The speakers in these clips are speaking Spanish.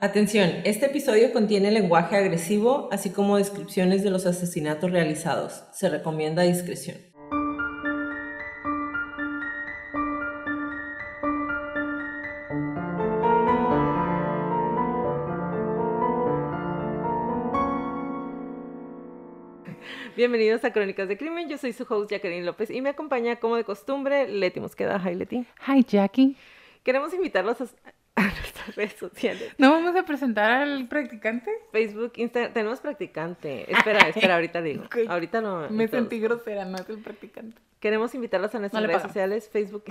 Atención, este episodio contiene lenguaje agresivo, así como descripciones de los asesinatos realizados. Se recomienda discreción. Bienvenidos a Crónicas de Crimen, yo soy su host Jacqueline López y me acompaña como de costumbre Leti Mosqueda. Hi Leti. Hi Jackie. Queremos invitarlos a nuestras redes sociales. ¿No vamos a presentar al practicante? Facebook, Instagram, tenemos practicante. Espera, ahorita digo. Okay. Ahorita no. Me sentí grosera, no es el practicante. Queremos invitarlos a nuestras redes sociales, Facebook,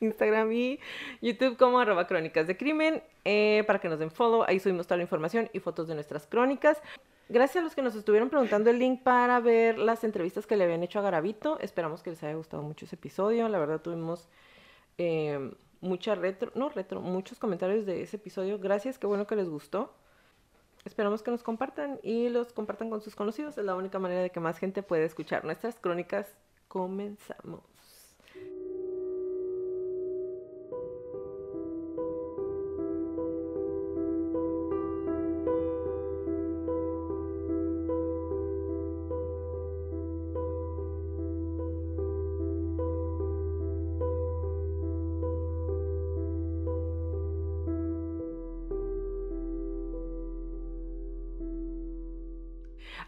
Instagram y YouTube como @crónicas de crimen para que nos den follow. Ahí subimos toda la información y fotos de nuestras crónicas. Gracias a los que nos estuvieron preguntando el link para ver las entrevistas que le habían hecho a Garavito. Esperamos que les haya gustado mucho ese episodio. La verdad tuvimos muchos comentarios de ese episodio. Gracias, qué bueno que les gustó. Esperamos que nos compartan y los compartan con sus conocidos. Es la única manera de que más gente pueda escuchar nuestras crónicas. Comenzamos.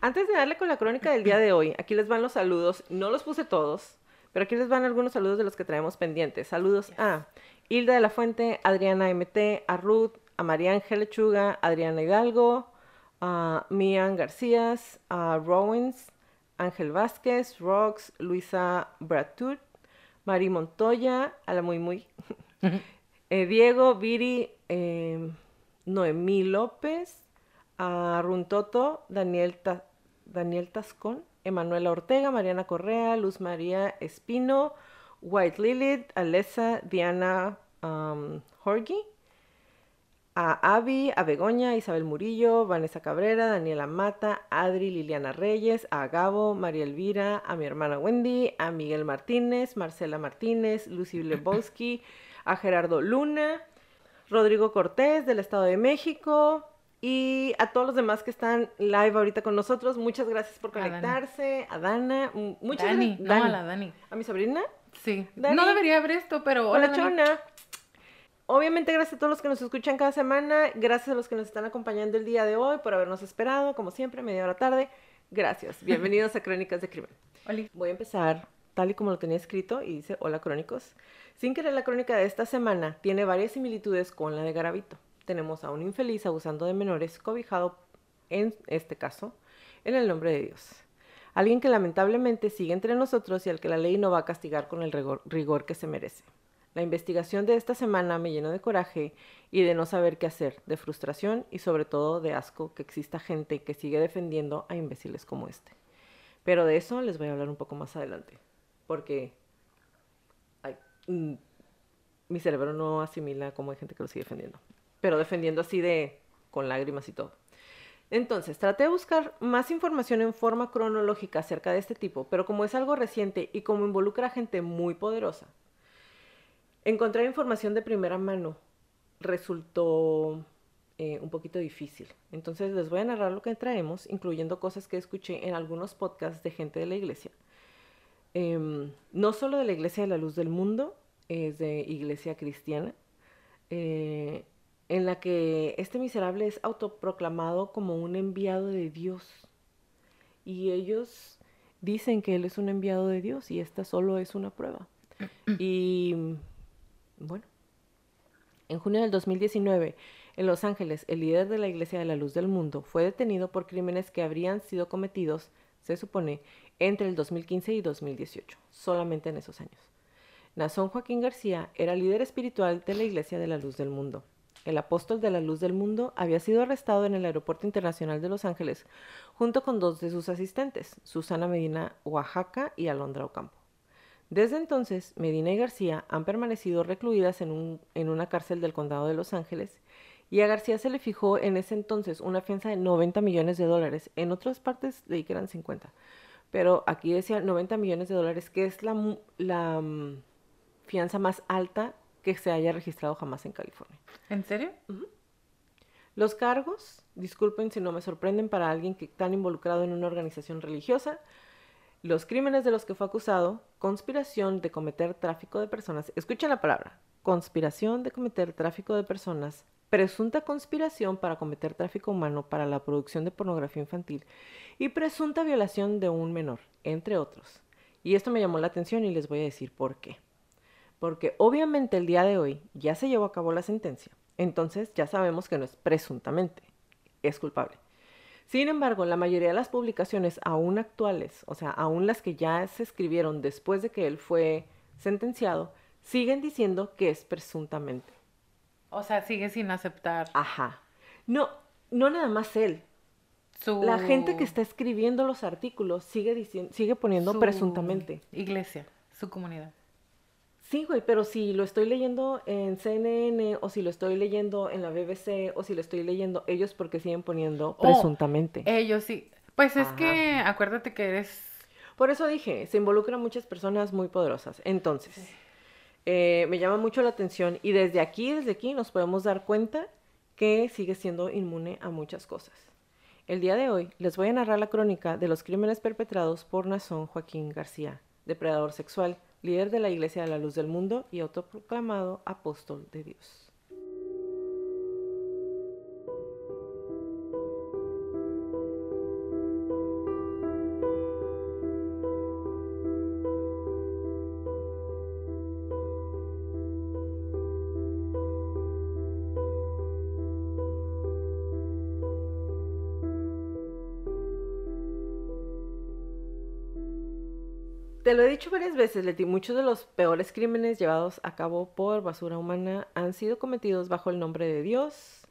Antes de darle con la crónica del día de hoy, aquí les van los saludos. No los puse todos, pero aquí les van algunos saludos de los que traemos pendientes. Saludos a Hilda de la Fuente, Adriana MT, a Ruth, a María Ángel Lechuga, Adriana Hidalgo, a Mian García, a Rowens, Ángel Vázquez, Rox, Luisa Bratut, Mari Montoya, a la Muy Muy, Diego, Viri, Noemí López, a Runtoto, Daniel Tascón, Emanuela Ortega, Mariana Correa, Luz María Espino, White Lilith, Alessa, Diana Jorgi, a Avi, a Begoña, Isabel Murillo, Vanessa Cabrera, Daniela Mata, Adri, Liliana Reyes, a Gabo, María Elvira, a mi hermana Wendy, a Miguel Martínez, Marcela Martínez, Lucy Lebowski, a Gerardo Luna, Rodrigo Cortés del Estado de México, y a todos los demás que están live ahorita con nosotros, muchas gracias por conectarse. A Dana. Muchas gracias. No, a la Dani. ¿A mi sobrina? Sí. Dani. No debería haber esto, pero... Hola, Chona. Obviamente, gracias a todos los que nos escuchan cada semana. Gracias a los que nos están acompañando el día de hoy por habernos esperado, como siempre, media hora tarde. Gracias. Bienvenidos a Crónicas de Crimen. Oli. Voy a empezar tal y como lo tenía escrito y dice, hola, crónicos. Sin querer, la crónica de esta semana tiene varias similitudes con la de Garavito. Tenemos a un infeliz abusando de menores, cobijado, en este caso, en el nombre de Dios. Alguien que lamentablemente sigue entre nosotros y al que la ley no va a castigar con el rigor que se merece. La investigación de esta semana me llenó de coraje y de no saber qué hacer, de frustración y sobre todo de asco que exista gente que sigue defendiendo a imbéciles como este. Pero de eso les voy a hablar un poco más adelante, porque... mi cerebro no asimila cómo hay gente que lo sigue defendiendo. Pero defendiendo así de... con lágrimas y todo. Entonces, traté de buscar más información en forma cronológica acerca de este tipo, pero como es algo reciente y como involucra a gente muy poderosa, encontrar información de primera mano resultó un poquito difícil. Entonces, les voy a narrar lo que traemos, incluyendo cosas que escuché en algunos podcasts de gente de la iglesia. No solo de la Iglesia de la Luz del Mundo, es de Iglesia Cristiana, en la que este miserable es autoproclamado como un enviado de Dios. Y ellos dicen que él es un enviado de Dios y esta solo es una prueba. Y bueno, en junio del 2019, en Los Ángeles, el líder de la Iglesia de la Luz del Mundo fue detenido por crímenes que habrían sido cometidos, se supone, entre el 2015 y 2018, solamente en esos años. Naasón Joaquín García era líder espiritual de la Iglesia de la Luz del Mundo. El apóstol de la Luz del Mundo había sido arrestado en el Aeropuerto Internacional de Los Ángeles junto con dos de sus asistentes, Susana Medina Oaxaca y Alondra Ocampo. Desde entonces, Medina y García han permanecido recluidas en una cárcel del condado de Los Ángeles y a García se le fijó en ese entonces una fianza de $90 millones. En otras partes leí que eran 50, pero aquí decía $90 millones, que es la fianza más alta que se haya registrado jamás en California. ¿En serio? Uh-huh. Los cargos, disculpen si no me sorprenden para alguien que está involucrado en una organización religiosa, los crímenes de los que fue acusado, conspiración de cometer tráfico de personas, escuchen la palabra, conspiración de cometer tráfico de personas, presunta conspiración para cometer tráfico humano para la producción de pornografía infantil y presunta violación de un menor, entre otros. Y esto me llamó la atención y les voy a decir por qué. Porque obviamente el día de hoy ya se llevó a cabo la sentencia. Entonces ya sabemos que no es presuntamente, es culpable. Sin embargo, la mayoría de las publicaciones aún actuales, o sea, aún las que ya se escribieron después de que él fue sentenciado, siguen diciendo que es presuntamente. O sea, sigue sin aceptar. Ajá. No, no nada más él. La gente que está escribiendo los artículos sigue poniendo presuntamente. Iglesia, su comunidad. Sí, güey, pero si lo estoy leyendo en CNN, o si lo estoy leyendo en la BBC, o si lo estoy leyendo ellos, porque siguen poniendo presuntamente. Ellos sí. Pues es que acuérdate que eres... Por eso dije, se involucran muchas personas muy poderosas. Entonces, sí. Me llama mucho la atención y desde aquí nos podemos dar cuenta que sigue siendo inmune a muchas cosas. El día de hoy les voy a narrar la crónica de los crímenes perpetrados por Naasón Joaquín García, depredador sexual, líder de la Iglesia de la Luz del Mundo y autoproclamado apóstol de Dios. Te lo he dicho varias veces, Leti, muchos de los peores crímenes llevados a cabo por basura humana han sido cometidos bajo el nombre de Dios,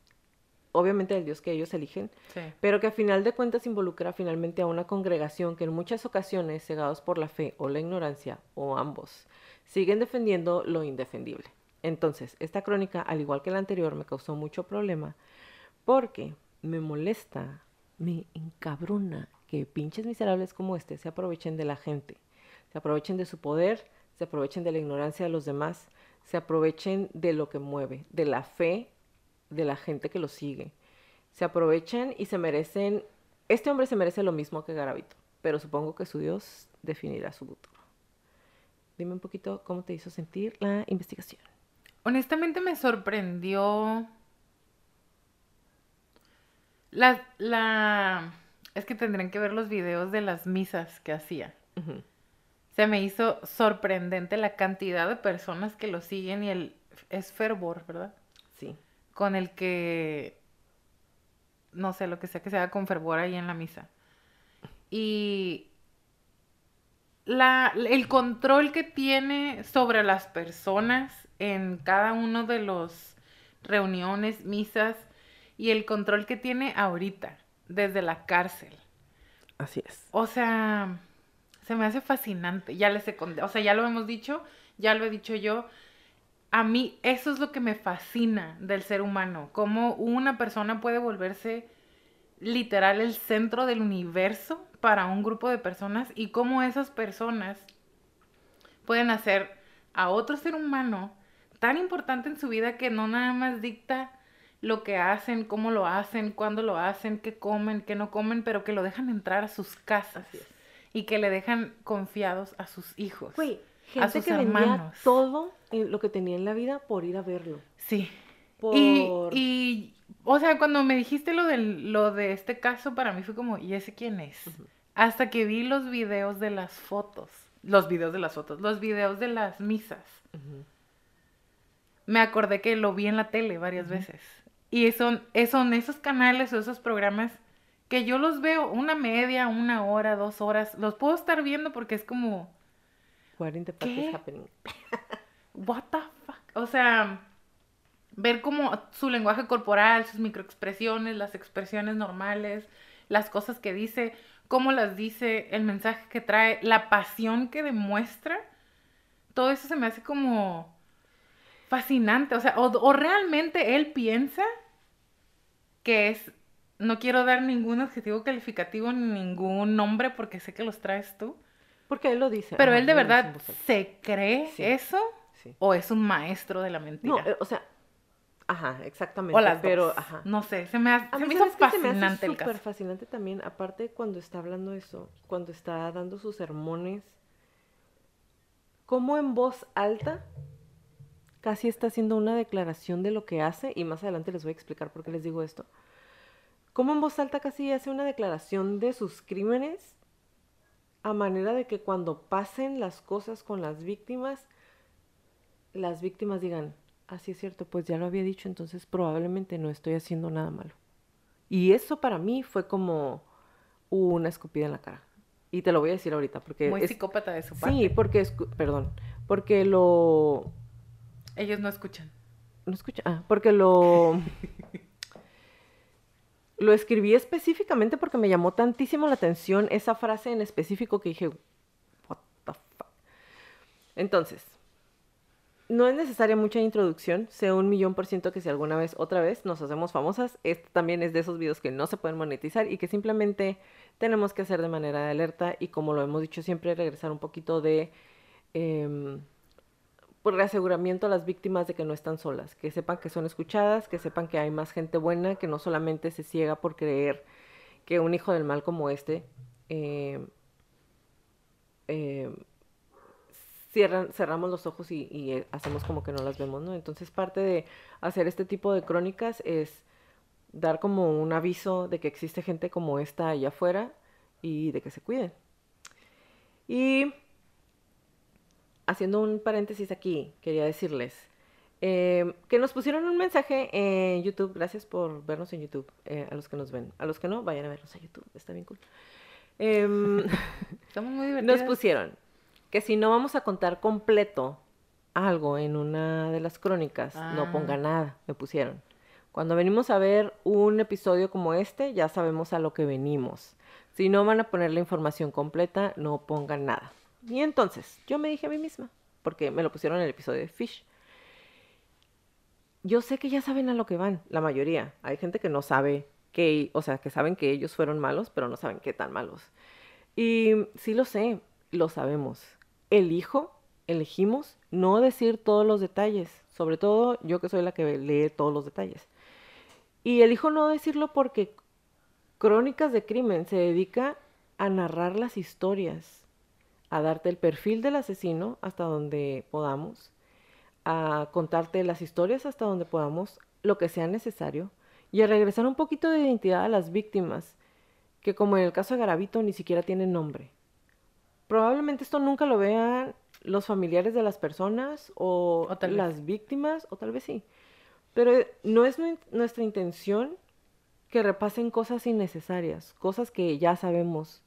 obviamente el Dios que ellos eligen, sí, pero que a final de cuentas involucra finalmente a una congregación que en muchas ocasiones, cegados por la fe o la ignorancia, o ambos, siguen defendiendo lo indefendible. Entonces, esta crónica, al igual que la anterior, me causó mucho problema porque me molesta, me encabrona que pinches miserables como este se aprovechen de la gente. Se aprovechen de su poder, se aprovechen de la ignorancia de los demás, se aprovechen de lo que mueve, de la fe de la gente que lo sigue. Se aprovechan y se merecen... Este hombre se merece lo mismo que Garavito, pero supongo que su Dios definirá su futuro. Dime un poquito cómo te hizo sentir la investigación. Honestamente me sorprendió... Es que tendrían que ver los videos de las misas que hacía. Uh-huh. Se me hizo sorprendente la cantidad de personas que lo siguen y es fervor, ¿verdad? Sí. Con el que, no sé, lo que se haga con fervor ahí en la misa. Y el control que tiene sobre las personas en cada uno de los reuniones, misas, y el control que tiene ahorita, desde la cárcel. Así es. O sea... Se me hace fascinante, ya lo hemos dicho, ya lo he dicho yo. A mí eso es lo que me fascina del ser humano, cómo una persona puede volverse literal el centro del universo para un grupo de personas y cómo esas personas pueden hacer a otro ser humano tan importante en su vida que no nada más dicta lo que hacen, cómo lo hacen, cuándo lo hacen, qué comen, qué no comen, pero que lo dejan entrar a sus casas. Así es. Y que le dejan confiados a sus hijos, güey, gente a sus hermanos. Vendía todo lo que tenía en la vida por ir a verlo. Sí. O sea, cuando me dijiste lo de este caso, para mí fue como, ¿y ese quién es? Uh-huh. Hasta que vi los videos de las fotos. Los videos de las misas. Uh-huh. Me acordé que lo vi en la tele varias uh-huh. veces. Y son esos canales o esos programas... que yo los veo una hora, 2 horas, los puedo estar viendo porque es como... What in the fuck is happening? What the fuck? O sea, ver como su lenguaje corporal, sus microexpresiones, las expresiones normales, las cosas que dice, cómo las dice, el mensaje que trae, la pasión que demuestra, todo eso se me hace como fascinante. O sea, o realmente él piensa que es... No quiero dar ningún adjetivo calificativo ni ningún nombre porque sé que los traes tú. Porque él lo dice. Pero él de verdad se cree sí, eso sí. O es un maestro de la mentira. No, o sea, Ajá, exactamente. O las pero, dos. Ajá. No sé, se me hizo fascinante el caso. Súper fascinante también, aparte cuando está hablando eso, cuando está dando sus sermones, como en voz alta casi está haciendo una declaración de lo que hace, y más adelante les voy a explicar por qué les digo esto. Como en voz alta casi hace una declaración de sus crímenes, a manera de que cuando pasen las cosas con las víctimas digan, así es cierto, pues ya lo había dicho, entonces probablemente no estoy haciendo nada malo. Y eso para mí fue como una escupida en la cara. Y te lo voy a decir ahorita porque... Muy psicópata de su parte. Sí, porque... Perdón. Porque lo... Ellos no escuchan. No escuchan. Ah, porque lo... Lo escribí específicamente porque me llamó tantísimo la atención esa frase en específico que dije, what the fuck. Entonces, no es necesaria mucha introducción, sé 1,000,000% que si alguna vez, otra vez, nos hacemos famosas, este también es de esos videos que no se pueden monetizar y que simplemente tenemos que hacer de manera de alerta y, como lo hemos dicho siempre, regresar un poquito de... por reaseguramiento a las víctimas de que no están solas, que sepan que son escuchadas, que sepan que hay más gente buena, que no solamente se ciega por creer que un hijo del mal como este cerramos los ojos y hacemos como que no las vemos, ¿no? Entonces parte de hacer este tipo de crónicas es dar como un aviso de que existe gente como esta allá afuera y de que se cuiden. Y... haciendo un paréntesis aquí, quería decirles que nos pusieron un mensaje en YouTube. Gracias por vernos en YouTube, a los que nos ven. A los que no, vayan a vernos a YouTube, está bien cool. Estamos muy divertidos. Nos pusieron que si no vamos a contar completo algo en una de las crónicas, no ponga nada, me pusieron. Cuando venimos a ver un episodio como este, ya sabemos a lo que venimos. Si no van a poner la información completa, no pongan nada. Y entonces, yo me dije a mí misma, porque me lo pusieron en el episodio de Fish, yo sé que ya saben a lo que van, la mayoría. Hay gente que no sabe que, o sea, que saben que ellos fueron malos, pero no saben qué tan malos. Y sí lo sé, lo sabemos. Elegimos no decir todos los detalles, sobre todo yo que soy la que lee todos los detalles. Y elijo no decirlo porque Crónicas de Crimen se dedica a narrar las historias, a darte el perfil del asesino hasta donde podamos, a contarte las historias hasta donde podamos, lo que sea necesario, y a regresar un poquito de identidad a las víctimas, que como en el caso de Garavito ni siquiera tienen nombre. Probablemente esto nunca lo vean los familiares de las personas o las víctimas, o tal vez sí. Pero no es nuestra intención que repasen cosas innecesarias, cosas que ya sabemos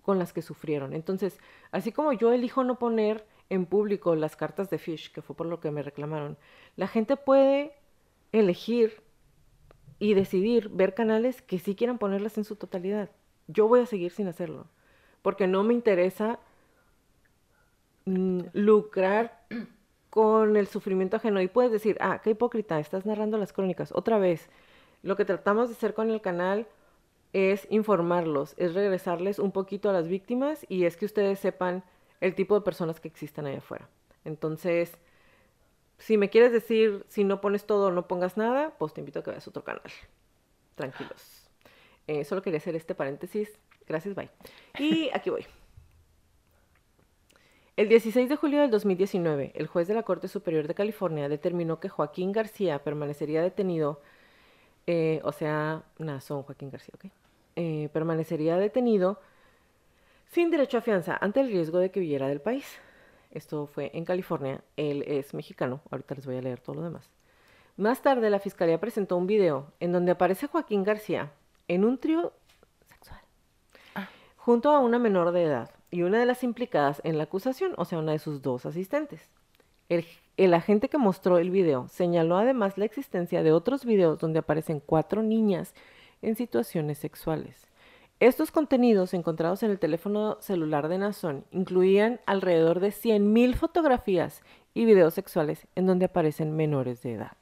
con las que sufrieron. Entonces, así como yo elijo no poner en público las cartas de Fish, que fue por lo que me reclamaron, la gente puede elegir y decidir ver canales que sí quieran ponerlas en su totalidad. Yo voy a seguir sin hacerlo, porque no me interesa lucrar con el sufrimiento ajeno. Y puedes decir, ah, qué hipócrita, estás narrando las crónicas. Otra vez, lo que tratamos de hacer con el canal es informarlos, es regresarles un poquito a las víctimas y es que ustedes sepan el tipo de personas que existen allá afuera. Entonces, si me quieres decir, si no pones todo o no pongas nada, pues te invito a que veas otro canal. Tranquilos. Solo quería hacer este paréntesis. Gracias, bye. Y aquí voy. El 16 de julio del 2019, el juez de la Corte Superior de California determinó que Joaquín García permanecería detenido, o sea, Naasón Joaquín García, ¿ok? Permanecería detenido sin derecho a fianza ante el riesgo de que huyera del país. Esto fue en California. Él es mexicano. Ahorita les voy a leer todo lo demás. Más tarde, la fiscalía presentó un video en donde aparece Joaquín García en un trío sexual junto a una menor de edad y una de las implicadas en la acusación, o sea, una de sus dos asistentes. El agente que mostró el video señaló además la existencia de otros videos donde aparecen 4 niñas en situaciones sexuales. Estos contenidos encontrados en el teléfono celular de Naasón incluían alrededor de 100,000 fotografías y videos sexuales en donde aparecen menores de edad.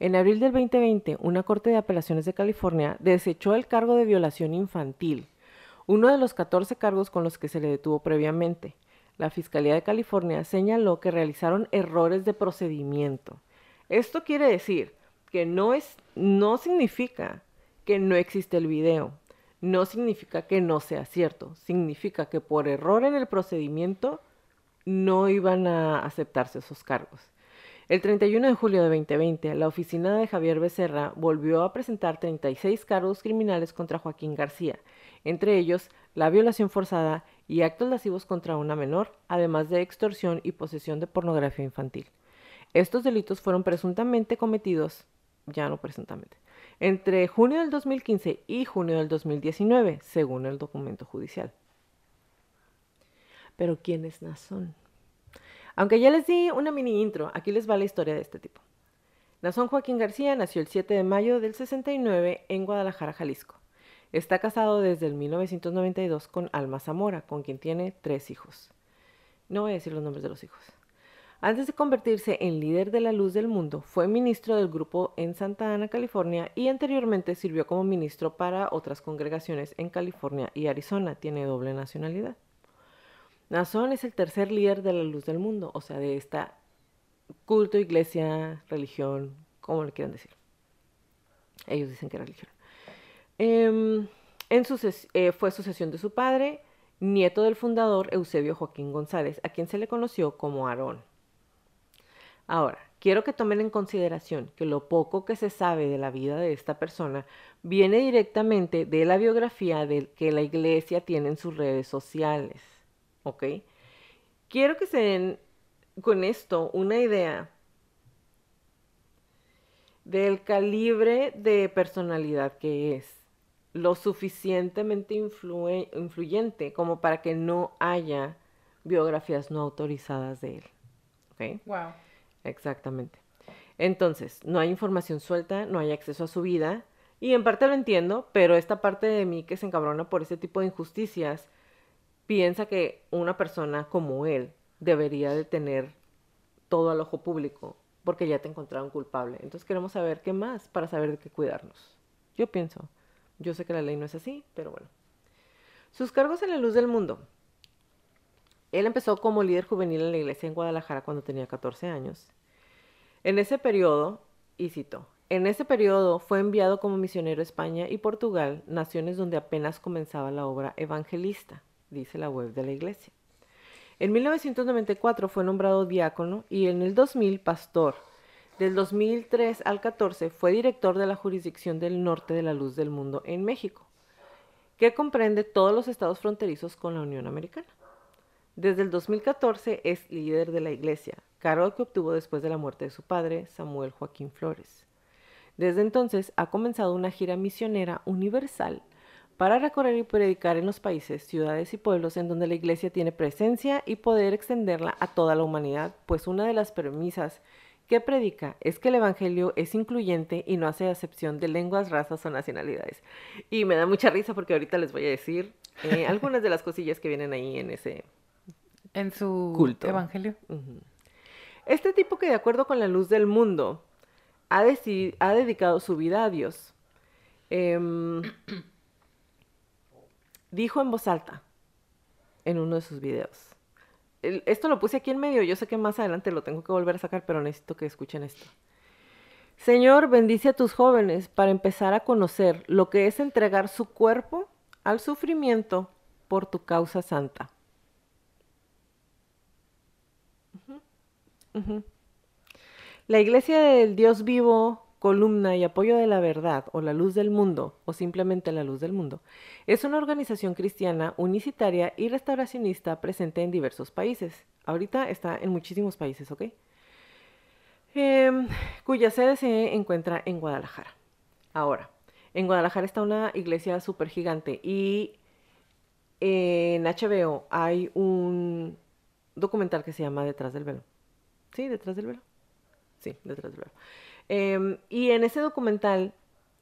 En abril del 2020, una corte de apelaciones de California desechó el cargo de violación infantil, uno de los 14 cargos con los que se le detuvo previamente. La Fiscalía de California señaló que realizaron errores de procedimiento. Esto quiere decir que no significa que no existe el video, no significa que no sea cierto, significa que por error en el procedimiento no iban a aceptarse esos cargos. El 31 de julio de 2020, la oficina de Javier Becerra volvió a presentar 36 cargos criminales contra Joaquín García, entre ellos la violación forzada y actos lascivos contra una menor, además de extorsión y posesión de pornografía infantil. Estos delitos fueron presuntamente cometidos, ya no presuntamente, entre junio del 2015 y junio del 2019, según el documento judicial. Pero ¿quién es Naasón? Aunque ya les di una mini intro, aquí les va la historia de este tipo. Naasón Joaquín García nació el 7 de mayo del 69 en Guadalajara, Jalisco. Está casado desde el 1992 con Alma Zamora, con quien tiene 3 hijos. No voy a decir los nombres de los hijos. Antes de convertirse en líder de la Luz del Mundo, fue ministro del grupo en Santa Ana, California, y anteriormente sirvió como ministro para otras congregaciones en California y Arizona. Tiene doble nacionalidad. Naasón es el tercer líder de la Luz del Mundo, o sea, de esta culto, iglesia, religión, como le quieran decir. Ellos dicen que religión. Fue sucesión de su padre, nieto del fundador Eusebio Joaquín González, a quien se le conoció como Aarón. Ahora, quiero que tomen en consideración que lo poco que se sabe de la vida de esta persona viene directamente de la biografía que la iglesia tiene en sus redes sociales. ¿Ok? Quiero que se den con esto una idea del calibre de personalidad que es, lo suficientemente influyente como para que no haya biografías no autorizadas de él. ¿Ok? Wow. Exactamente. Entonces, no hay información suelta, no hay acceso a su vida, y en parte lo entiendo, pero esta parte de mí que se encabrona por ese tipo de injusticias piensa que una persona como él debería de tener todo al ojo público, porque ya te encontraron culpable. Entonces queremos saber qué más para saber de qué cuidarnos. Yo pienso, yo sé que la ley no es así, pero bueno. Sus cargos en la Luz del Mundo. Él empezó como líder juvenil en la iglesia en Guadalajara cuando tenía 14 años. En ese periodo, y cito, en ese periodo fue enviado como misionero a España y Portugal, naciones donde apenas comenzaba la obra evangelista, dice la web de la iglesia. En 1994 fue nombrado diácono y en el 2000 pastor. Del 2003 al 14 fue director de la jurisdicción del norte de la Luz del Mundo en México, que comprende todos los estados fronterizos con la Unión Americana. Desde el 2014 es líder de la iglesia, cargo que obtuvo después de la muerte de su padre, Samuel Joaquín Flores. Desde entonces ha comenzado una gira misionera universal para recorrer y predicar en los países, ciudades y pueblos en donde la iglesia tiene presencia y poder extenderla a toda la humanidad, pues una de las premisas que predica es que el evangelio es incluyente y no hace acepción de lenguas, razas o nacionalidades. Y me da mucha risa porque ahorita les voy a decir algunas de las cosillas que vienen ahí en ese en su culto. Evangelio. Uh-huh. Este tipo que de acuerdo con la Luz del Mundo ha dedicado su vida a Dios. Dijo en voz alta en uno de sus videos. Esto lo puse aquí en medio, yo sé que más adelante lo tengo que volver a sacar, pero necesito que escuchen esto. Señor, bendice a tus jóvenes para empezar a conocer lo que es entregar su cuerpo al sufrimiento por tu causa santa. Uh-huh. Uh-huh. La iglesia del Dios vivo, columna y apoyo de la verdad o la Luz del Mundo o simplemente la Luz del Mundo es una organización cristiana unicitaria y restauracionista presente en diversos países. Ahorita está en muchísimos países, ¿ok? Cuya sede se encuentra en Guadalajara. Ahora, en Guadalajara está una iglesia súper gigante y en HBO hay un documental que se llama Detrás del Velo. ¿Sí? ¿Detrás del Velo? Sí, Detrás del Velo. Y en ese documental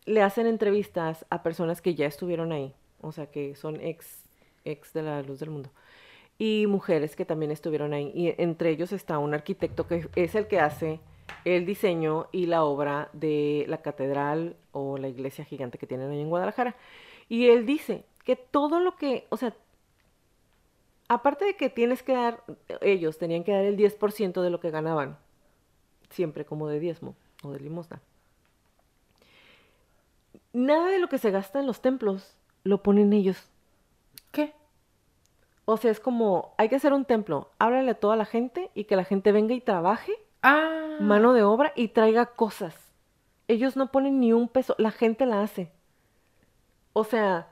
le hacen entrevistas a personas que ya estuvieron ahí, o sea, que son ex de la Luz del Mundo, y mujeres que también estuvieron ahí, y entre ellos está un arquitecto que es el que hace el diseño y la obra de la catedral o la iglesia gigante que tienen ahí en Guadalajara, y él dice que todo lo que, o sea, aparte de que ellos tenían que dar el 10% de lo que ganaban, siempre como de diezmo o de limosna. Nada de lo que se gasta en los templos lo ponen ellos. ¿Qué? O sea, es como, hay que hacer un templo, háblale a toda la gente y que la gente venga y trabaje, mano de obra, y traiga cosas. Ellos no ponen ni un peso, la gente la hace. O sea,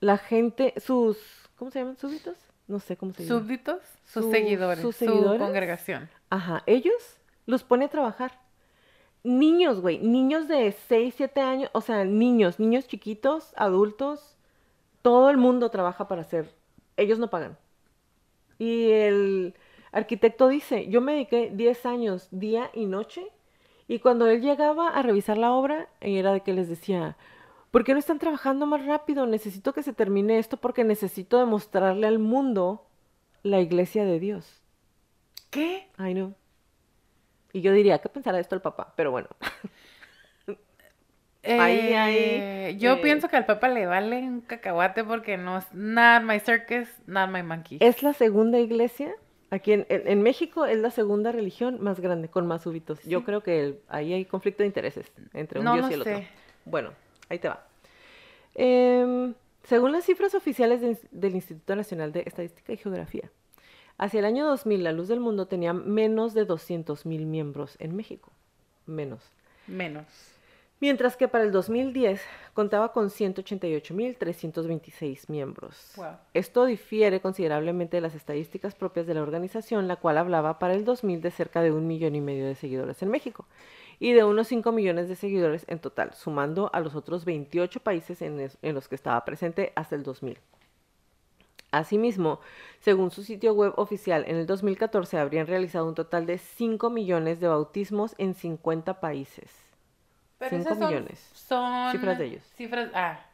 la gente, sus, ¿cómo se llaman? ¿Súbditos? No sé cómo se llaman. ¿Súbditos? Sus seguidores, su congregación. Ajá, ellos los pone a trabajar. Niños, güey, niños de 6, 7 años, o sea, niños chiquitos, adultos, todo el mundo trabaja para hacer, ellos no pagan. Y el arquitecto dice, yo me dediqué 10 años, día y noche, y cuando él llegaba a revisar la obra, era de que les decía, ¿por qué no están trabajando más rápido? Necesito que se termine esto porque necesito demostrarle al mundo la iglesia de Dios. ¿Qué? I know. Y yo diría, ¿qué pensará de esto el papá? Pero bueno. Yo pienso que al papá le vale un cacahuate porque no es not my circus, not my monkey. Es la segunda iglesia, aquí en México es la segunda religión más grande, con más súbditos. ¿Sí? Yo creo que ahí hay conflicto de intereses entre un dios y el otro. Bueno, ahí te va. Según las cifras oficiales del Instituto Nacional de Estadística y Geografía, hacia el año 2000, La Luz del Mundo tenía menos de 200,000 miembros en México. Menos. Mientras que para el 2010 contaba con 188,326 miembros. Wow. Esto difiere considerablemente de las estadísticas propias de la organización, la cual hablaba para el 2000 de cerca de 1,5 millones de seguidores en México y de unos 5 millones de seguidores en total, sumando a los otros 28 países en los que estaba presente hasta el 2000. Asimismo, según su sitio web oficial, en el 2014 habrían realizado un total de 5 millones de bautismos en 50 países. Pero 5 millones. Son cifras de ellos. Ajá.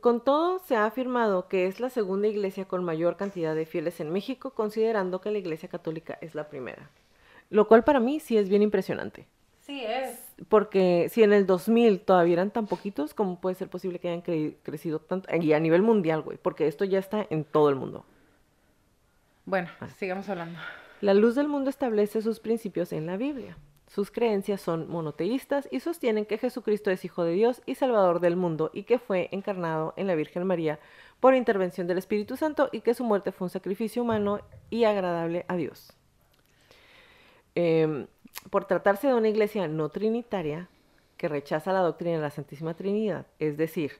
Con todo, se ha afirmado que es la segunda iglesia con mayor cantidad de fieles en México, considerando que la iglesia católica es la primera. Lo cual para mí sí es bien impresionante. Sí es. Porque si en el 2000 todavía eran tan poquitos, ¿cómo puede ser posible que hayan crecido tanto? Y a nivel mundial, güey, porque esto ya está en todo el mundo. Bueno, sigamos hablando. La Luz del Mundo establece sus principios en la Biblia. Sus creencias son monoteístas y sostienen que Jesucristo es Hijo de Dios y Salvador del mundo y que fue encarnado en la Virgen María por intervención del Espíritu Santo y que su muerte fue un sacrificio humano y agradable a Dios. Por tratarse de una iglesia no trinitaria que rechaza la doctrina de la Santísima Trinidad, es decir,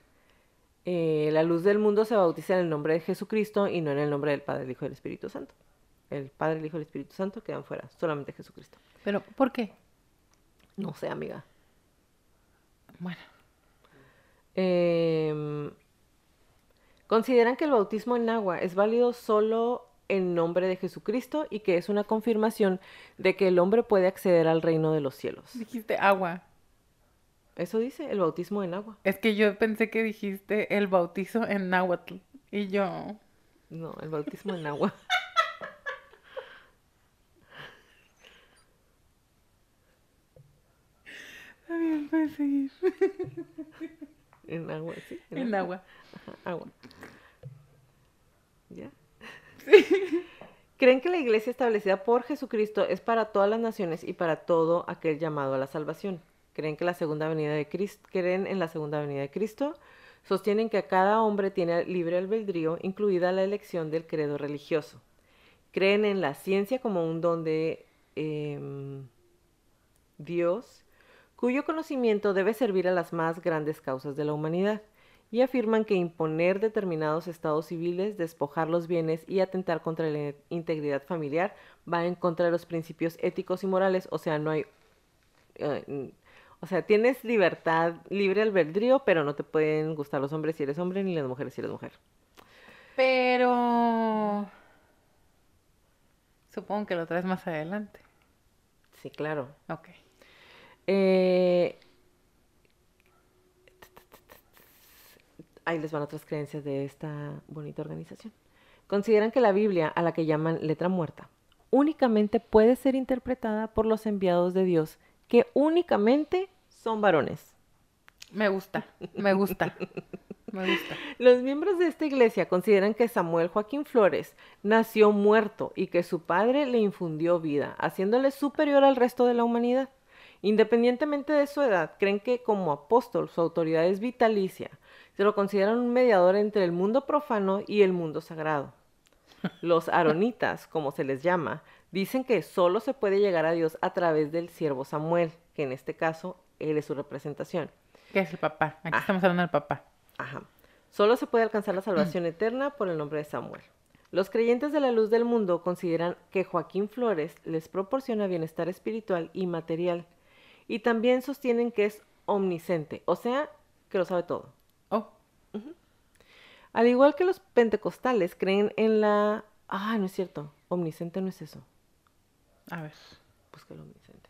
la Luz del Mundo se bautiza en el nombre de Jesucristo y no en el nombre del Padre, el Hijo y el Espíritu Santo. El Padre, el Hijo y el Espíritu Santo quedan fuera, solamente Jesucristo. ¿Pero por qué? No sé, amiga. Bueno. Consideran que el bautismo en agua es válido solo en nombre de Jesucristo y que es una confirmación de que el hombre puede acceder al reino de los cielos. Dijiste agua. Eso dice, el bautismo en agua. Es que yo pensé que dijiste el bautizo en náhuatl. Y yo... No, el bautismo en agua. También puede seguir. En agua, sí. En agua. Ajá, agua. ¿Ya? Sí. Creen que la iglesia establecida por Jesucristo es para todas las naciones y para todo aquel llamado a la salvación. Creen que la segunda venida de Cristo, creen en la segunda venida de Cristo, sostienen que a cada hombre tiene libre albedrío, incluida la elección del credo religioso. Creen en la ciencia como un don de Dios, cuyo conocimiento debe servir a las más grandes causas de la humanidad. Y afirman que imponer determinados estados civiles, despojar los bienes y atentar contra la integridad familiar va en contra de los principios éticos y morales. O sea, no hay... o sea, tienes libertad, libre albedrío, pero no te pueden gustar los hombres si eres hombre, ni las mujeres si eres mujer. Pero... Supongo que lo traes más adelante. Sí, claro. Ok. Ahí les van otras creencias de esta bonita organización. Consideran que la Biblia, a la que llaman letra muerta, únicamente puede ser interpretada por los enviados de Dios, que únicamente son varones. Me gusta, me gusta. Me gusta. Los miembros de esta iglesia consideran que Samuel Joaquín Flores nació muerto y que su padre le infundió vida, haciéndole superior al resto de la humanidad. Independientemente de su edad, creen que como apóstol su autoridad es vitalicia. Se lo consideran un mediador entre el mundo profano y el mundo sagrado. Los aronitas, como se les llama, dicen que solo se puede llegar a Dios a través del siervo Samuel, que en este caso él es su representación. ¿Qué es el papá? Aquí estamos hablando del papá. Ajá. Solo se puede alcanzar la salvación eterna por el nombre de Samuel. Los creyentes de la luz del mundo consideran que Joaquín Flores les proporciona bienestar espiritual y material. Y también sostienen que es omnisciente, o sea, que lo sabe todo. Oh. Uh-huh. Al igual que los pentecostales creen en la... Ah, no es cierto. Omnisciente no es eso. A ver. Busca el omnisciente.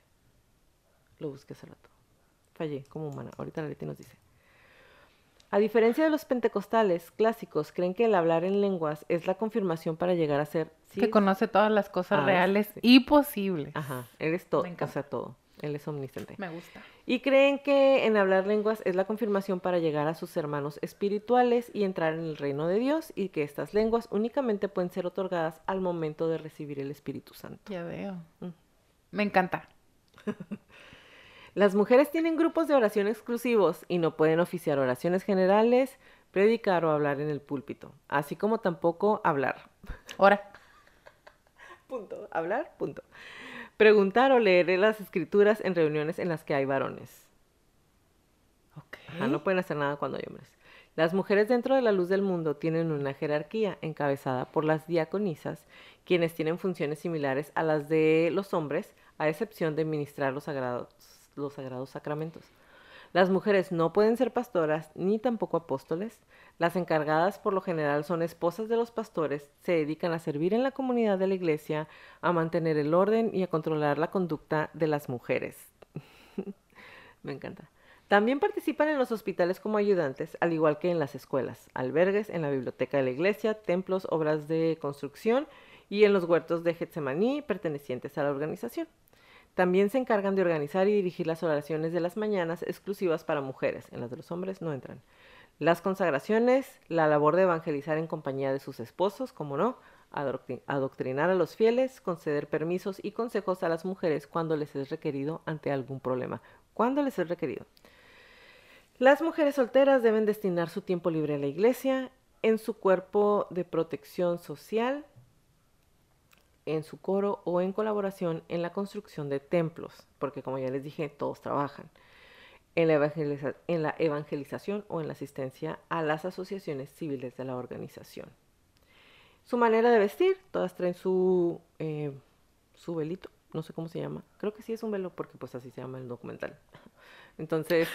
Lo busqué hace rato. Fallé como humana. Ahorita la Leti nos dice. A diferencia de los pentecostales clásicos, creen que el hablar en lenguas es la confirmación para llegar a ser... ¿sí? Que conoce todas las cosas reales y posibles. Ajá. Él es todo. O sea, todo. Él es omnisciente. Me gusta. Y creen que en hablar lenguas es la confirmación para llegar a sus hermanos espirituales y entrar en el reino de Dios, y que estas lenguas únicamente pueden ser otorgadas al momento de recibir el Espíritu Santo. Ya veo. Me encanta. Las mujeres tienen grupos de oración exclusivos y no pueden oficiar oraciones generales, predicar o hablar en el púlpito, así como tampoco hablar. Ora. Punto. Hablar, punto. Preguntar o leer las escrituras en reuniones en las que hay varones. Ok. Ajá, no pueden hacer nada cuando hay hombres. Las mujeres dentro de la luz del mundo tienen una jerarquía encabezada por las diaconisas, quienes tienen funciones similares a las de los hombres, a excepción de ministrar los sagrados sacramentos. Las mujeres no pueden ser pastoras ni tampoco apóstoles. Las encargadas por lo general son esposas de los pastores, se dedican a servir en la comunidad de la iglesia, a mantener el orden y a controlar la conducta de las mujeres. Me encanta. También participan en los hospitales como ayudantes, al igual que en las escuelas, albergues, en la biblioteca de la iglesia, templos, obras de construcción y en los huertos de Getsemaní pertenecientes a la organización. También se encargan de organizar y dirigir las oraciones de las mañanas exclusivas para mujeres, en las de los hombres no entran. Las consagraciones, la labor de evangelizar en compañía de sus esposos, como no, adoctrinar a los fieles, conceder permisos y consejos a las mujeres cuando les es requerido ante algún problema. Cuando les es requerido. Las mujeres solteras deben destinar su tiempo libre a la iglesia, en su cuerpo de protección social, en su coro o en colaboración en la construcción de templos, porque como ya les dije, todos trabajan. En la evangelización o en la asistencia a las asociaciones civiles de la organización. Su manera de vestir, todas traen su velito, no sé cómo se llama, creo que sí es un velo porque pues así se llama el documental. Entonces,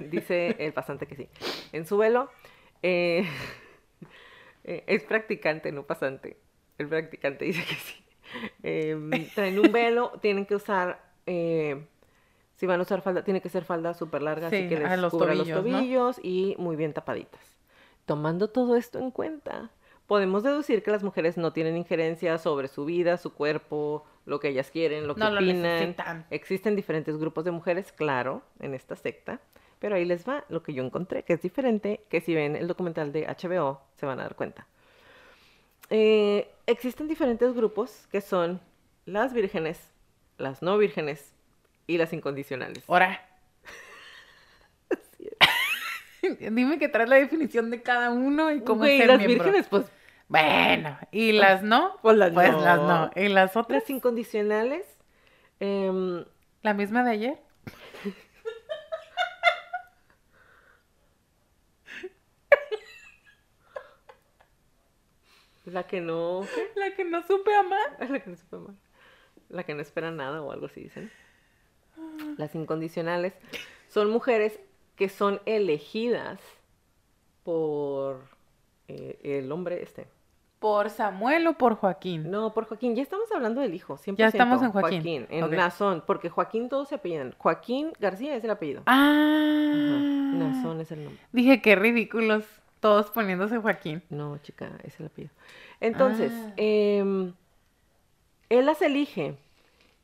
dice el pasante que sí, en su velo, es practicante, no pasante, el practicante dice que sí. Traen un velo, tienen que usar... si van a usar falda, tiene que ser falda súper larga, sí, así que les cubra los tobillos, ¿no? Y muy bien tapaditas. Tomando todo esto en cuenta, podemos deducir que las mujeres no tienen injerencia sobre su vida, su cuerpo, lo que ellas quieren, lo que opinan. Existen diferentes grupos de mujeres, claro, en esta secta, pero ahí les va lo que yo encontré, que es diferente, que si ven el documental de HBO se van a dar cuenta. Existen diferentes grupos que son las vírgenes, las no vírgenes, y las incondicionales. Ahora. Dime que traes la definición de cada uno y cómo es el miembro. Y las vírgenes, pues... Bueno. ¿Y las no? Pues las no. ¿Y las otras? Las incondicionales. ¿La misma de ayer? La que no supe amar. La que no espera nada o algo así dicen. Las incondicionales son mujeres que son elegidas por el hombre este. ¿Por Samuel o por Joaquín? No, por Joaquín. Ya estamos hablando del hijo, 100%. Ya estamos en Joaquín. En Naasón, porque Joaquín todos se apellidan. Joaquín García es el apellido. Ah. Ajá. Naasón es el nombre. Dije, qué ridículos todos poniéndose Joaquín. No, chica, es el apellido. Entonces, él las elige.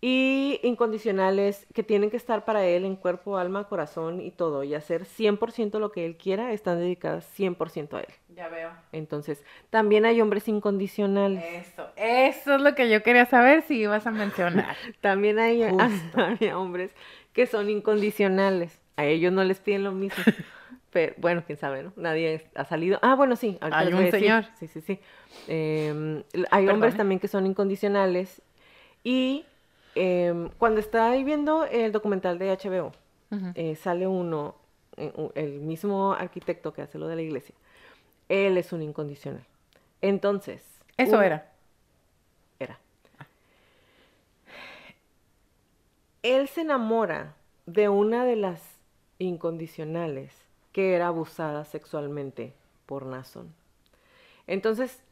y incondicionales que tienen que estar para él en cuerpo, alma, corazón y todo, y hacer 100% lo que él quiera, están dedicadas 100% a él. Ya veo. Entonces, también hay hombres incondicionales. Eso es lo que yo quería saber si ibas a mencionar. También hay, hombres que son incondicionales, a ellos no les piden lo mismo, pero bueno, quién sabe, ¿no? Nadie ha salido. Ah, bueno, sí. Hay un señor. Sí, sí, sí. Hay hombres también que son incondicionales y... cuando estaba viendo el documental de HBO, sale uno, el mismo arquitecto que hace lo de la iglesia, él es un incondicional. Entonces... Eso era. Él se enamora de una de las incondicionales que era abusada sexualmente por Naasón. Entonces,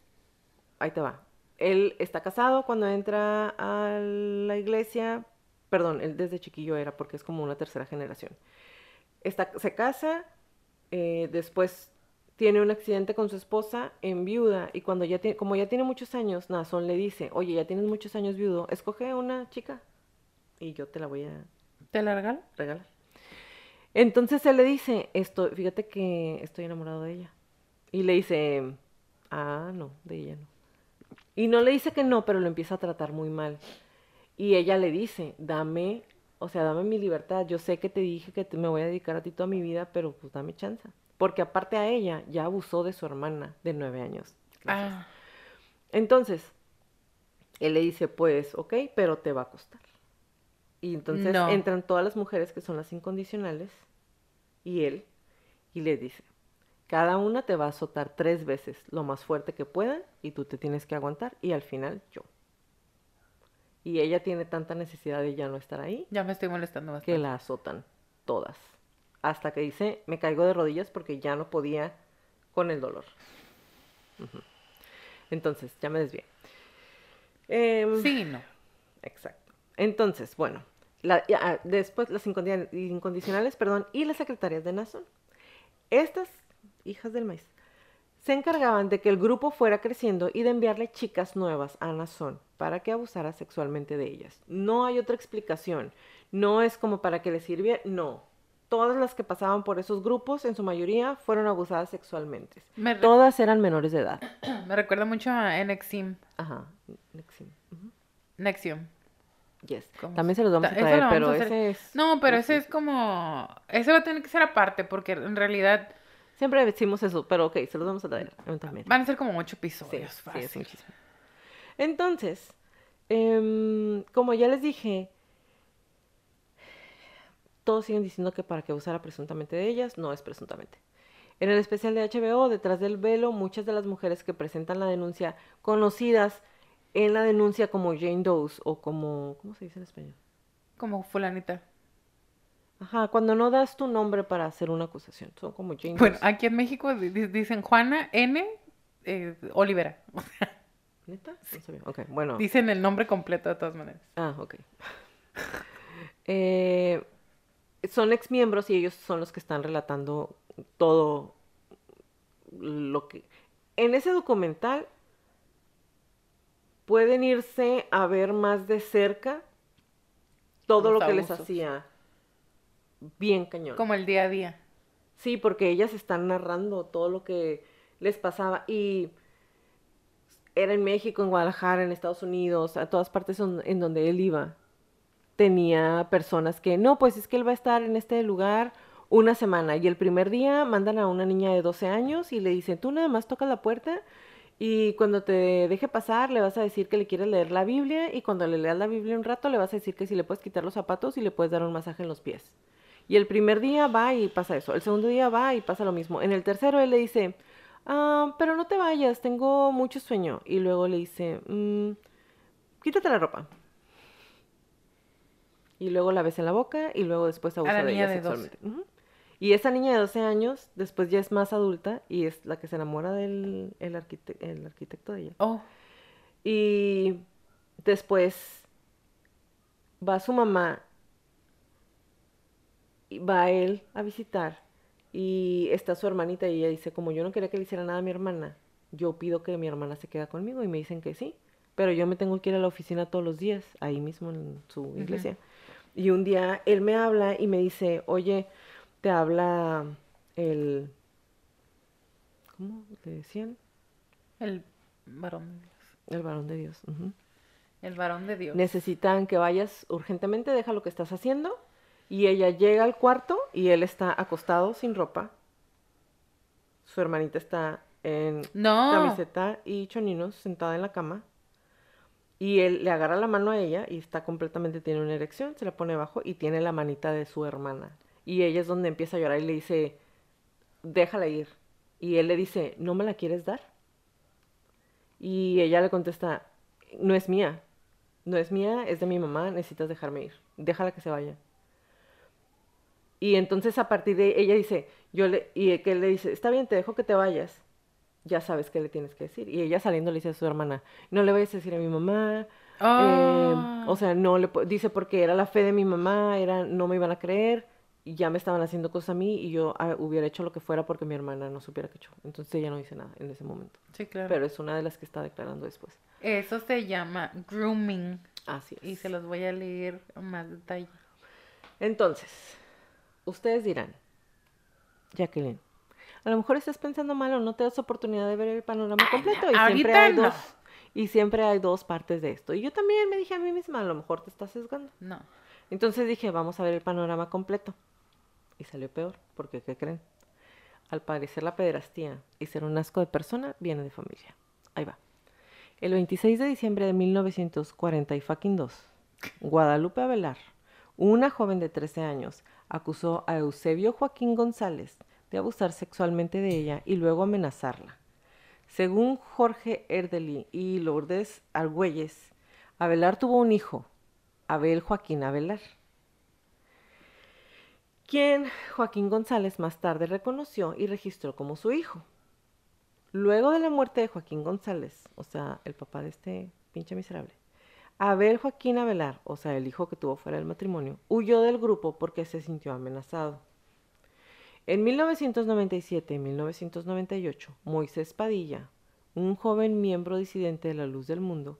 ahí te va. Él está casado cuando entra a la iglesia, perdón, él desde chiquillo era porque es como una tercera generación. Se casa, después tiene un accidente con su esposa, enviuda, y cuando como ya tiene muchos años, Naasón le dice, oye, ya tienes muchos años viudo, escoge una chica y yo te la voy a... ¿Te la regalo? Regalar. Entonces él le dice, fíjate que estoy enamorado de ella. Y le dice, ah, no, de ella no. Y no le dice que no, pero lo empieza a tratar muy mal. Y ella le dice, dame mi libertad. Yo sé que te dije que me voy a dedicar a ti toda mi vida, pero pues dame chance. Porque aparte a ella, ya abusó de su hermana de 9 años. Ah. Entonces, él le dice, pues, ok, pero te va a costar. Y entonces entran todas las mujeres que son las incondicionales y él, y le dice... Cada una te va a azotar 3 veces, lo más fuerte que pueda, y tú te tienes que aguantar, y al final yo. Y ella tiene tanta necesidad de ya no estar ahí. Ya me estoy molestando bastante. Que la azotan todas. Hasta que dice, me caigo de rodillas porque ya no podía con el dolor. Entonces, ya me desvié. Sí, no. Exacto. Entonces, bueno, después las incondicionales, y las secretarias de Naasón. Estas hijas del maíz, se encargaban de que el grupo fuera creciendo y de enviarle chicas nuevas a Naasón para que abusara sexualmente de ellas. No hay otra explicación. No es como para que le sirviera, no. Todas las que pasaban por esos grupos, en su mayoría, fueron abusadas sexualmente. Todas eran menores de edad. Me recuerda mucho a Nexium. Ajá, Nexium. Nexium. Yes. También se los vamos a traer, pero ese es... No, pero ese es como... Ese va a tener que ser aparte, porque en realidad... Siempre decimos eso, pero ok, se los vamos a traer. Van a ser como 8 episodios. Sí, fácil. Sí, es muchísimo. Entonces, como ya les dije, todos siguen diciendo que para que abusara presuntamente de ellas, no es presuntamente. En el especial de HBO, Detrás del Velo, muchas de las mujeres que presentan la denuncia, conocidas en la denuncia como Jane Doe o como... ¿Cómo se dice en español? Como fulanita. Ajá, cuando no das tu nombre para hacer una acusación. Son como Jane Doe. Bueno, aquí en México dicen Juana N. Olivera. ¿Neta? No sabía. Ok, bueno. Dicen el nombre completo de todas maneras. Ah, ok. Son exmiembros y ellos son los que están relatando todo lo que... En ese documental pueden irse a ver más de cerca todo lo que les hacía... Bien cañón. Como el día a día. Sí, porque ellas están narrando todo lo que les pasaba. Y era en México, en Guadalajara, en Estados Unidos, a todas partes en donde él iba. Tenía personas que, no, pues es que él va a estar en este lugar una semana. Y el primer día mandan a una niña de 12 años y le dicen, tú nada más tocas la puerta y cuando te deje pasar le vas a decir que le quieres leer la Biblia y cuando le leas la Biblia un rato le vas a decir que si le puedes quitar los zapatos y le puedes dar un masaje en los pies. Y el primer día va y pasa eso. El segundo día va y pasa lo mismo. En el tercero él le dice, pero no te vayas, tengo mucho sueño. Y luego le dice, quítate la ropa. Y luego la besa en la boca y luego después abusa de ella sexualmente. Y esa niña de 12 años después ya es más adulta y es la que se enamora del el arquitecto de ella. Oh. Y después va su mamá. Va él a visitar y está su hermanita y ella dice, como yo no quería que le hiciera nada a mi hermana, yo pido que mi hermana se quede conmigo y me dicen que sí, pero yo me tengo que ir a la oficina todos los días, ahí mismo en su iglesia. Uh-huh. Y un día él me habla y me dice, oye, te habla el... ¿Cómo le decían? El varón de Dios. El varón de Dios. Uh-huh. El varón de Dios. Necesitan que vayas urgentemente, deja lo que estás haciendo. Y ella llega al cuarto y él está acostado sin ropa. Su hermanita está en camiseta y choninos, sentada en la cama. Y él le agarra la mano a ella y está completamente, tiene una erección, se la pone abajo y tiene la manita de su hermana. Y ella es donde empieza a llorar y le dice, déjala ir. Y él le dice, ¿no me la quieres dar? Y ella le contesta, no es mía. No es mía, es de mi mamá, necesitas dejarme ir. Déjala que se vaya. Y entonces a partir de ella dice, y él le dice, está bien, te dejo que te vayas. Ya sabes qué le tienes que decir. Y ella saliendo le dice a su hermana, no le vayas a decir a mi mamá. Oh. O sea, no le dice porque era la fe de mi mamá, era no me iban a creer, y ya me estaban haciendo cosas a mí y yo hubiera hecho lo que fuera porque mi hermana no supiera qué hecho. Entonces ella no dice nada en ese momento. Sí, claro. Pero es una de las que está declarando después. Eso se llama grooming. Así es. Y se los voy a leer más detalle. Entonces... ustedes dirán, Jacqueline, a lo mejor estás pensando mal o no te das oportunidad de ver el panorama completo. Y siempre hay dos partes de esto. Y yo también me dije a mí misma, a lo mejor te estás sesgando. No. Entonces dije, vamos a ver el panorama completo. Y salió peor, porque ¿qué creen? Al parecer la pederastía y ser un asco de persona viene de familia. Ahí va. El 26 de diciembre de 1942, Guadalupe Avelar, una joven de 13 años... acusó a Eusebio Joaquín González de abusar sexualmente de ella y luego amenazarla. Según Jorge Erdely y Lourdes Argüelles, Avelar tuvo un hijo, Abel Joaquín Avelar, quien Joaquín González más tarde reconoció y registró como su hijo. Luego de la muerte de Joaquín González, o sea, el papá de este pinche miserable, Abel Joaquín Avelar, o sea, el hijo que tuvo fuera del matrimonio, huyó del grupo porque se sintió amenazado. En 1997 y 1998, Moisés Padilla, un joven miembro disidente de la Luz del Mundo,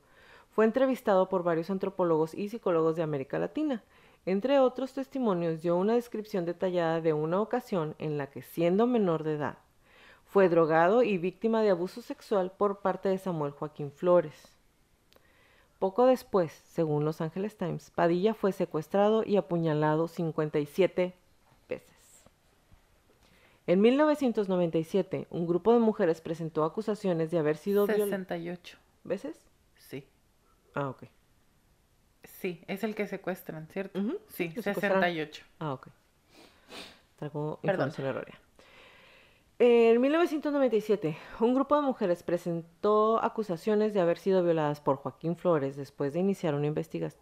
fue entrevistado por varios antropólogos y psicólogos de América Latina. Entre otros testimonios, dio una descripción detallada de una ocasión en la que, siendo menor de edad, fue drogado y víctima de abuso sexual por parte de Samuel Joaquín Flores. Poco después, según Los Angeles Times, Padilla fue secuestrado y apuñalado 57 veces. En 1997, un grupo de mujeres presentó acusaciones de haber sido violadas. 68 veces. Sí. Ah, ok. Sí, es el que secuestran, ¿cierto? Uh-huh. Sí, 68. Ah, ok. Traigo información errónea. En 1997, un grupo de mujeres presentó acusaciones de haber sido violadas por Joaquín Flores después de iniciar una investigación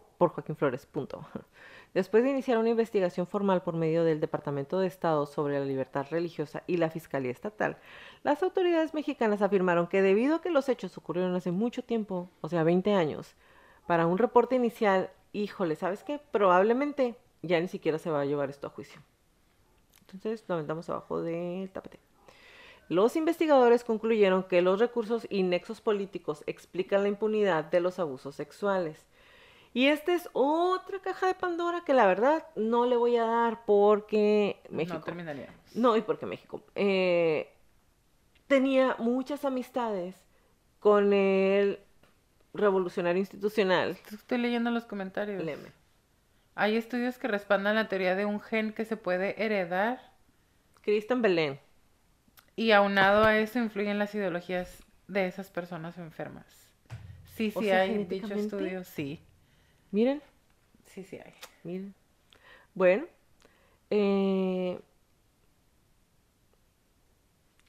Después de iniciar una investigación formal por medio del Departamento de Estado sobre la Libertad Religiosa y la Fiscalía Estatal, las autoridades mexicanas afirmaron que debido a que los hechos ocurrieron hace mucho tiempo, o sea, 20 años, para un reporte inicial, híjole, ¿sabes qué? Probablemente ya ni siquiera se va a llevar esto a juicio. Entonces, lo aventamos abajo del tapete. Los investigadores concluyeron que los recursos y nexos políticos explican la impunidad de los abusos sexuales. Y esta es otra caja de Pandora que la verdad no le voy a dar porque México... No terminaríamos. No, y porque México tenía muchas amistades con el revolucionario institucional. Estoy leyendo los comentarios. Léeme. Hay estudios que respaldan la teoría de un gen que se puede heredar. Cristo en Belén. Y aunado a eso influyen las ideologías de esas personas enfermas. Sí, sí hay dicho estudio, sí. Miren. Sí, sí hay. Miren. Bueno,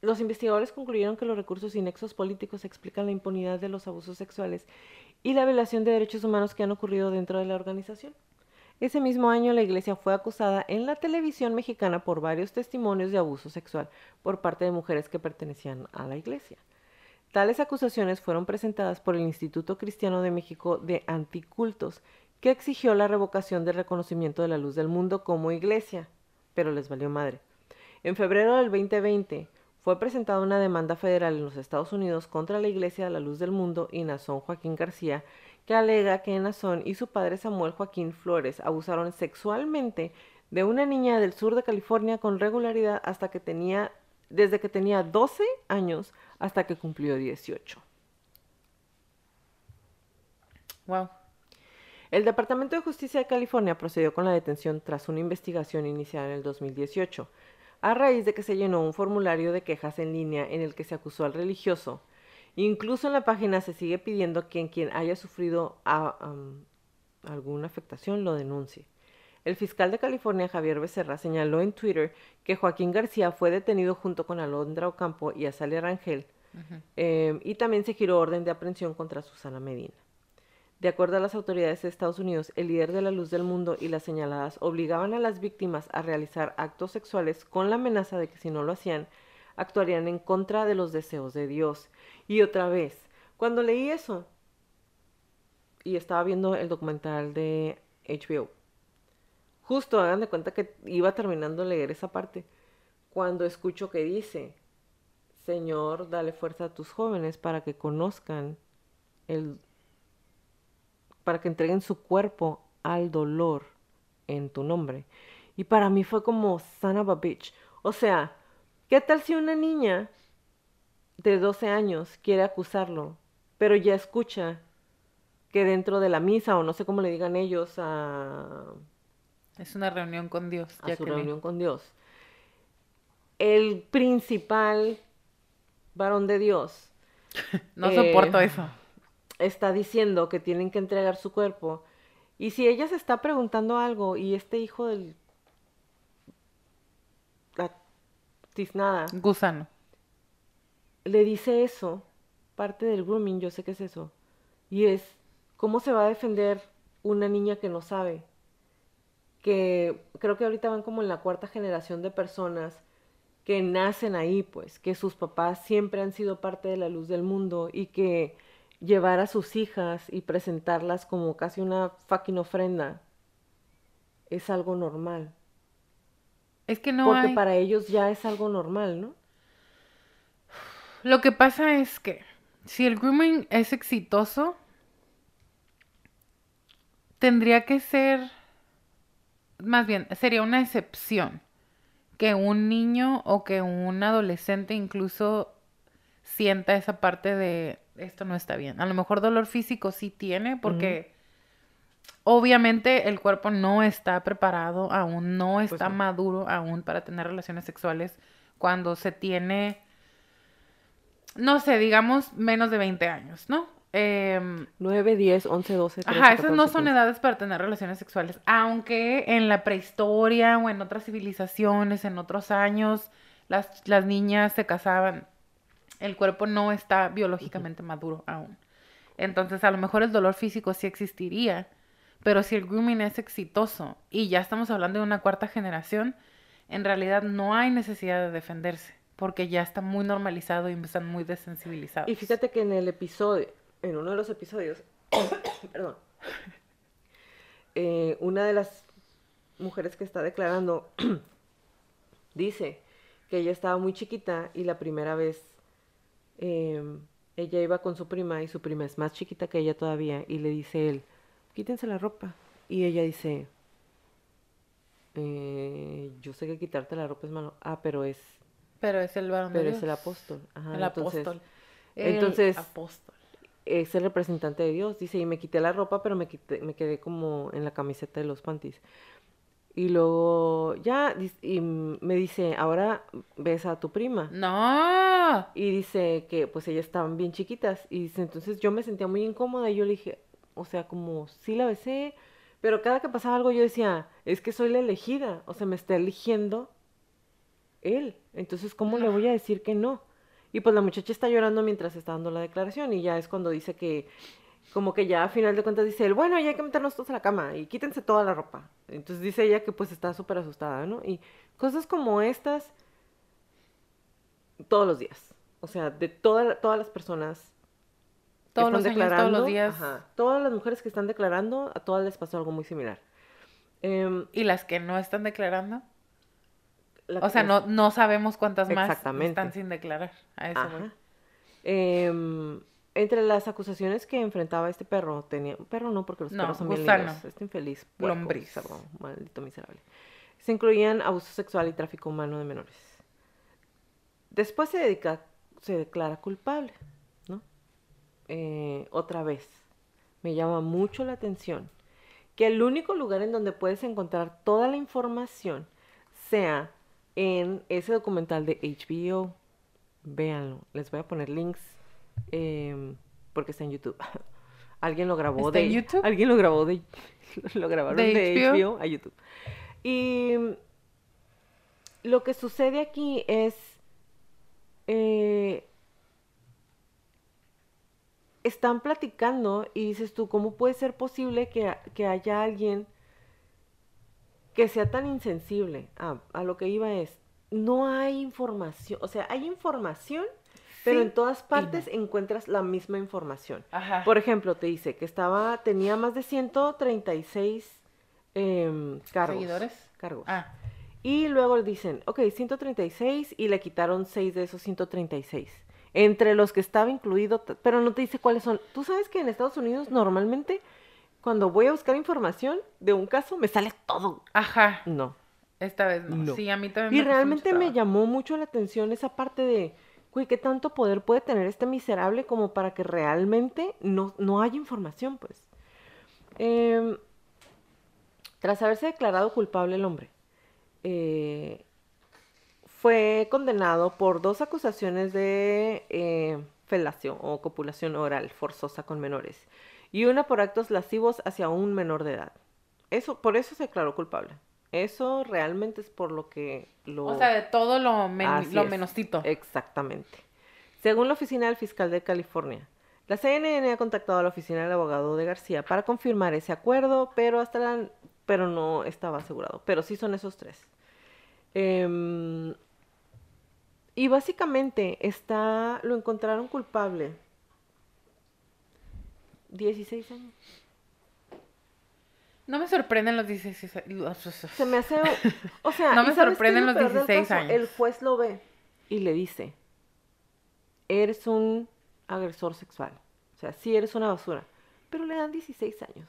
los investigadores concluyeron que los recursos y nexos políticos explican la impunidad de los abusos sexuales y la violación de derechos humanos que han ocurrido dentro de la organización. Ese mismo año, la iglesia fue acusada en la televisión mexicana por varios testimonios de abuso sexual por parte de mujeres que pertenecían a la iglesia. Tales acusaciones fueron presentadas por el Instituto Cristiano de México de Anticultos, que exigió la revocación del reconocimiento de la Luz del Mundo como iglesia, pero les valió madre. En febrero del 2020, fue presentada una demanda federal en los Estados Unidos contra la Iglesia de la Luz del Mundo y Naasón Joaquín García, que alega que Naasón y su padre Samuel Joaquín Flores abusaron sexualmente de una niña del sur de California con regularidad desde que tenía 12 años hasta que cumplió 18. Wow. El Departamento de Justicia de California procedió con la detención tras una investigación iniciada en el 2018, a raíz de que se llenó un formulario de quejas en línea en el que se acusó al religioso. Incluso en la página se sigue pidiendo que quien haya sufrido alguna afectación lo denuncie. El fiscal de California, Javier Becerra, señaló en Twitter que Joaquín García fue detenido junto con Alondra Ocampo y Azalia Rangel, y también se giró orden de aprehensión contra Susana Medina. De acuerdo a las autoridades de Estados Unidos, el líder de la Luz del Mundo y las señaladas obligaban a las víctimas a realizar actos sexuales con la amenaza de que si no lo hacían, actuarían en contra de los deseos de Dios. Y otra vez, cuando leí eso, y estaba viendo el documental de HBO, justo hagan de cuenta que iba terminando de leer esa parte, cuando escucho que dice, Señor, dale fuerza a tus jóvenes para que conozcan para que entreguen su cuerpo al dolor en tu nombre. Y para mí fue como, son of a bitch. O sea, ¿qué tal si una niña de 12 años quiere acusarlo, pero ya escucha que dentro de la misa, o no sé cómo le digan ellos, es una reunión con Dios. A su reunión con Dios. El principal varón de Dios. No soporto eso. Está diciendo que tienen que entregar su cuerpo. Y si ella se está preguntando algo y este hijo del... la tiznada. Gusano. Le dice eso, parte del grooming, yo sé que es eso. Y es, ¿cómo se va a defender una niña que no sabe? Que creo que ahorita van como en la cuarta generación de personas que nacen ahí, pues, que sus papás siempre han sido parte de la Luz del Mundo y que... llevar a sus hijas y presentarlas como casi una fucking ofrenda es algo normal. Es que no hay... porque para ellos ya es algo normal, ¿no? Lo que pasa es que si el grooming es exitoso, tendría que ser... más bien, sería una excepción que un niño o que un adolescente incluso sienta esa parte de... esto no está bien. A lo mejor dolor físico sí tiene, porque obviamente el cuerpo no está preparado aún, no está maduro aún para tener relaciones sexuales cuando se tiene, no sé, digamos, menos de 20 años, ¿no? 9, 10, 11, 12, 13, ajá, esas no son edades para tener relaciones sexuales, aunque en la prehistoria o en otras civilizaciones, en otros años, las niñas se casaban. El cuerpo no está biológicamente maduro aún. Entonces, a lo mejor el dolor físico sí existiría, pero si el grooming es exitoso y ya estamos hablando de una cuarta generación, en realidad no hay necesidad de defenderse, porque ya está muy normalizado y están muy desensibilizados. Y fíjate que en uno de los episodios, perdón, una de las mujeres que está declarando dice que ella estaba muy chiquita y la primera vez ella iba con su prima y su prima es más chiquita que ella todavía y le dice él, quítense la ropa, y ella dice, yo sé que quitarte la ropa es malo, pero es el varón, pero es el apóstol. Ajá, entonces el apóstol es el representante de Dios, dice, y me quité la ropa, pero me quedé como en la camiseta de los panties. Y luego ya, y me dice, ahora ves a tu prima. ¡No! Y dice que pues ellas estaban bien chiquitas. Y dice, entonces yo me sentía muy incómoda y yo le dije, o sea, como sí la besé, pero cada que pasaba algo yo decía, es que soy la elegida, o sea, me está eligiendo él. Entonces, ¿cómo le voy a decir que no? Y pues la muchacha está llorando mientras está dando la declaración y ya es cuando dice que... como que ya a final de cuentas dice él, bueno, ya hay que meternos todos a la cama y quítense toda la ropa. Entonces dice ella que pues está súper asustada, ¿no? Y cosas como estas todos los días. O sea, de todas las personas que están declarando, todos los días. Ajá, todas las mujeres que están declarando, a todas les pasó algo muy similar. ¿Y las que no están declarando? O sea, no sabemos cuántas más están sin declarar. A eso voy. Entre las acusaciones que enfrentaba este perro, tenía... Perro no, porque los perros son bien lindos. Este infeliz. Puerco, lombriz. Sarro, maldito miserable. Se incluían abuso sexual y tráfico humano de menores. Después se declara culpable, ¿no? Otra vez, me llama mucho la atención que el único lugar en donde puedes encontrar toda la información sea en ese documental de HBO. Véanlo, les voy a poner links porque está en YouTube. Alguien lo grabó. ¿Está en YouTube? Alguien lo grabó de... Lo grabaron de HBO a YouTube. Y lo que sucede aquí es están platicando y dices tú, ¿cómo puede ser posible que haya alguien que sea tan insensible? A lo que iba es, no hay información, o sea, hay información, pero en todas partes encuentras la misma información. Ajá. Por ejemplo, te dice que tenía más de 136 cargos. ¿Seguidores? Cargos. Ah. Y luego dicen, ok, 136, y le quitaron 6 de esos 136. Entre los que estaba incluido, pero no te dice cuáles son. Tú sabes que en Estados Unidos normalmente cuando voy a buscar información de un caso me sale todo. Ajá. No. Esta vez no. Sí, a mí también me... Y realmente me llamó mucho la atención esa parte de, güey, ¿qué tanto poder puede tener este miserable como para que realmente no haya información, pues? Tras haberse declarado culpable el hombre, fue condenado por 2 acusaciones de felación o copulación oral forzosa con menores y una por actos lascivos hacia un menor de edad. Eso, por eso se declaró culpable. Eso realmente es por lo que lo... O sea, de todo lo menoscito. Exactamente. Según la oficina del fiscal de California, la CNN ha contactado a la oficina del abogado de García para confirmar ese acuerdo, pero no estaba asegurado. Pero sí son esos 3. Y básicamente lo encontraron culpable. 16 años. No me sorprenden los 16 años. Se me hace... O sea, no me sorprenden los 16 años. El juez lo ve y le dice, eres un agresor sexual. O sea, sí eres una basura. Pero le dan 16 años.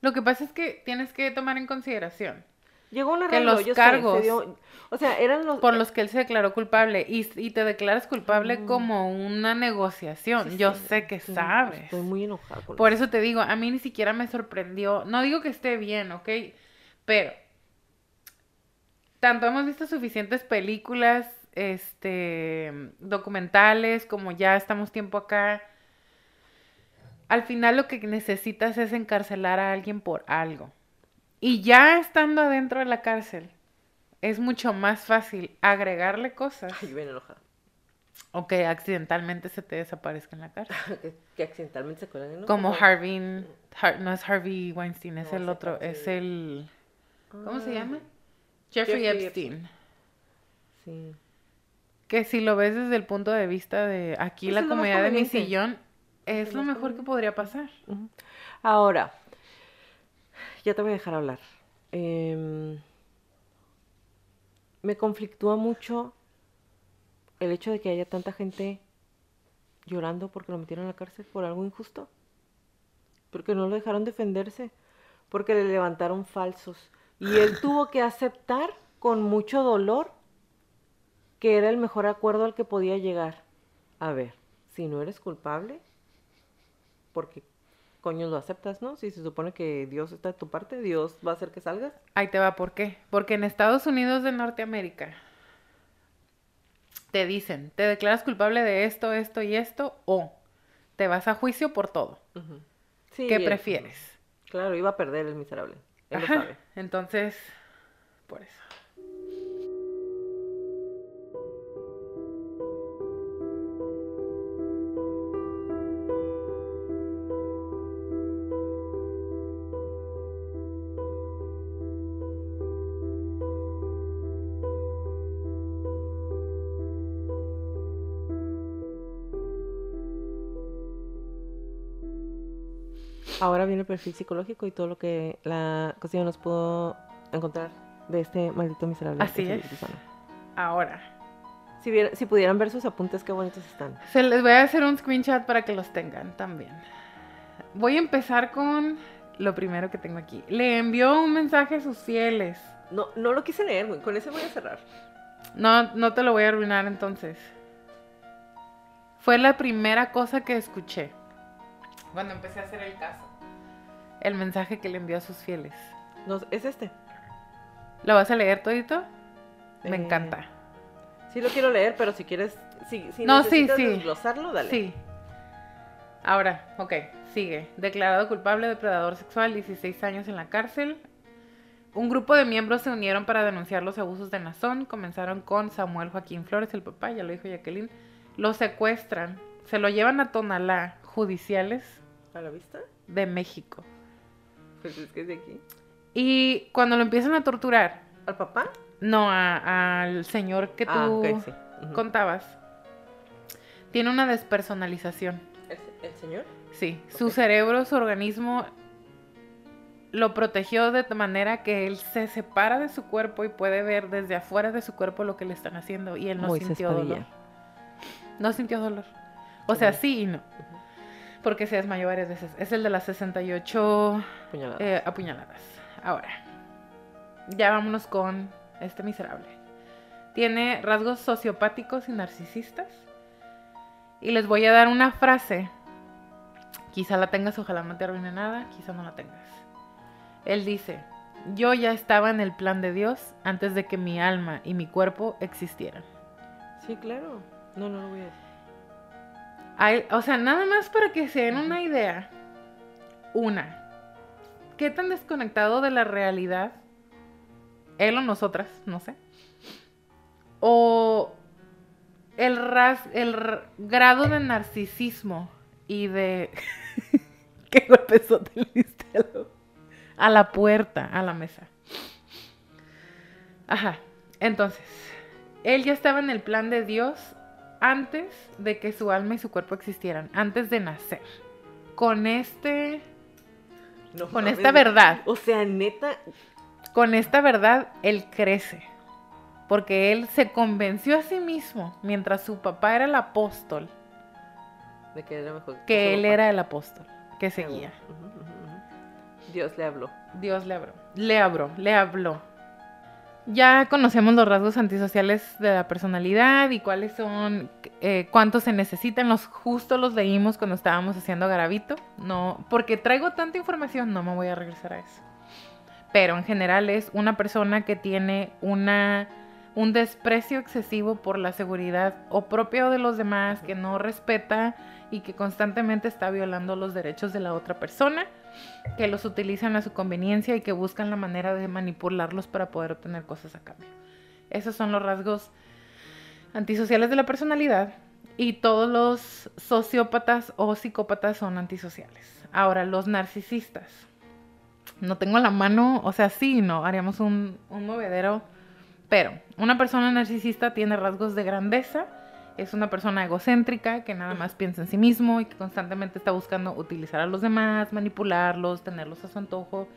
Lo que pasa es que tienes que tomar en consideración. Llegó un arreglo, que los cargos, o sea, eran los... Por los que él se declaró culpable. Y te declaras culpable como una negociación. Sí, yo sé que sabes. Estoy muy enojada con Por eso te digo, a mí ni siquiera me sorprendió. No digo que esté bien, ¿ok? Pero tanto hemos visto suficientes películas, documentales, como ya estamos tiempo acá. Al final lo que necesitas es encarcelar a alguien por algo. Y ya estando adentro de la cárcel, es mucho más fácil agregarle cosas. Ay, bien enojada. O que accidentalmente se te desaparezca en la cárcel. Que accidentalmente se cuelgan, ¿no? Como Harvey... no es Harvey Weinstein, es el otro. Es el... ¿Cómo se llama? Jeffrey Epstein. Sí. Que si lo ves desde el punto de vista de aquí, la comodidad de mi sillón... Es lo mejor que podría pasar. Ahora, ya te voy a dejar hablar. Me conflictúa mucho el hecho de que haya tanta gente llorando porque lo metieron a la cárcel por algo injusto. Porque no lo dejaron defenderse. Porque le levantaron falsos. Y él tuvo que aceptar con mucho dolor que era el mejor acuerdo al que podía llegar. A ver, si no eres culpable... Porque coño lo aceptas, ¿no? Si se supone que Dios está de tu parte, Dios va a hacer que salgas. Ahí te va, ¿por qué? Porque en Estados Unidos de Norteamérica te dicen, te declaras culpable de esto, esto y esto, o te vas a juicio por todo. Uh-huh. Sí, ¿qué prefieres? Claro, iba a perder el miserable. Él lo sabe. Entonces, por eso. Ahora viene el perfil psicológico y todo lo que la cocina nos pudo encontrar de este maldito miserable. Así es. ahora. Si pudieran ver sus apuntes, qué bonitos están. Se les voy a hacer un screenshot para que los tengan también. Voy a empezar con lo primero que tengo aquí. Le envió un mensaje a sus fieles. No lo quise leer, con ese voy a cerrar. No te lo voy a arruinar entonces. Fue la primera cosa que escuché cuando empecé a hacer el caso. El mensaje que le envió a sus fieles. No, es este. ¿Lo vas a leer todito? Me encanta. Sí lo quiero leer, pero si quieres... Si no, necesitas desglosarlo, dale. Sí. Ahora, ok, sigue. Declarado culpable de depredador sexual, 16 años en la cárcel. Un grupo de miembros se unieron para denunciar los abusos de Naasón. Comenzaron con Samuel Joaquín Flores, el papá, ya lo dijo Jacqueline. Lo secuestran, se lo llevan a Tonalá, judiciales... ¿A la vista? De México. Pues es que es de aquí. Y cuando lo empiezan a torturar... ¿Al papá? No, al señor que tú okay, sí. Uh-huh. Contabas. Tiene una despersonalización. ¿El señor? Sí. Okay. Su cerebro, su organismo lo protegió de manera que él se separa de su cuerpo y puede ver desde afuera de su cuerpo lo que le están haciendo. Y él no sintió dolor. No sintió dolor. O sea, sí y no. Uh-huh. Porque se desmayó varias veces. Es el de las 68 apuñaladas. Ahora, ya vámonos con... Este miserable. Tiene rasgos sociopáticos y narcisistas. Y les voy a dar una frase. Quizá la tengas, ojalá no te arruine nada. Quizá no la tengas. Él dice: yo ya estaba en el plan de Dios antes de que mi alma y mi cuerpo existieran. Sí, claro. No lo voy a decir. O sea, nada más para que se den una idea. ¿Qué tan desconectado de la realidad? Él o nosotras, no sé. O el grado de narcisismo y de... ¿Qué golpezote le diste a la puerta, a la mesa? Ajá. Entonces, él ya estaba en el plan de Dios antes de que su alma y su cuerpo existieran, antes de nacer. Esta verdad. O sea, neta... Con esta verdad, él crece, porque él se convenció a sí mismo, mientras su papá era el apóstol, de que era mejor que él era el apóstol, que seguía. Dios le habló. Dios le habló. Ya conocemos los rasgos antisociales de la personalidad y cuáles son, cuántos se necesitan. Justo los leímos cuando estábamos haciendo Garavito. No, porque traigo tanta información, no me voy a regresar a eso. Pero en general es una persona que tiene un desprecio excesivo por la seguridad o propio de los demás, que no respeta y que constantemente está violando los derechos de la otra persona, que los utilizan a su conveniencia y que buscan la manera de manipularlos para poder obtener cosas a cambio. Esos son los rasgos antisociales de la personalidad y todos los sociópatas o psicópatas son antisociales. Ahora, los narcisistas. No tengo la mano, o sea, sí, no, haríamos un movedero, pero una persona narcisista tiene rasgos de grandeza, es una persona egocéntrica que nada más piensa en sí mismo y que constantemente está buscando utilizar a los demás, manipularlos, tenerlos a su antojo,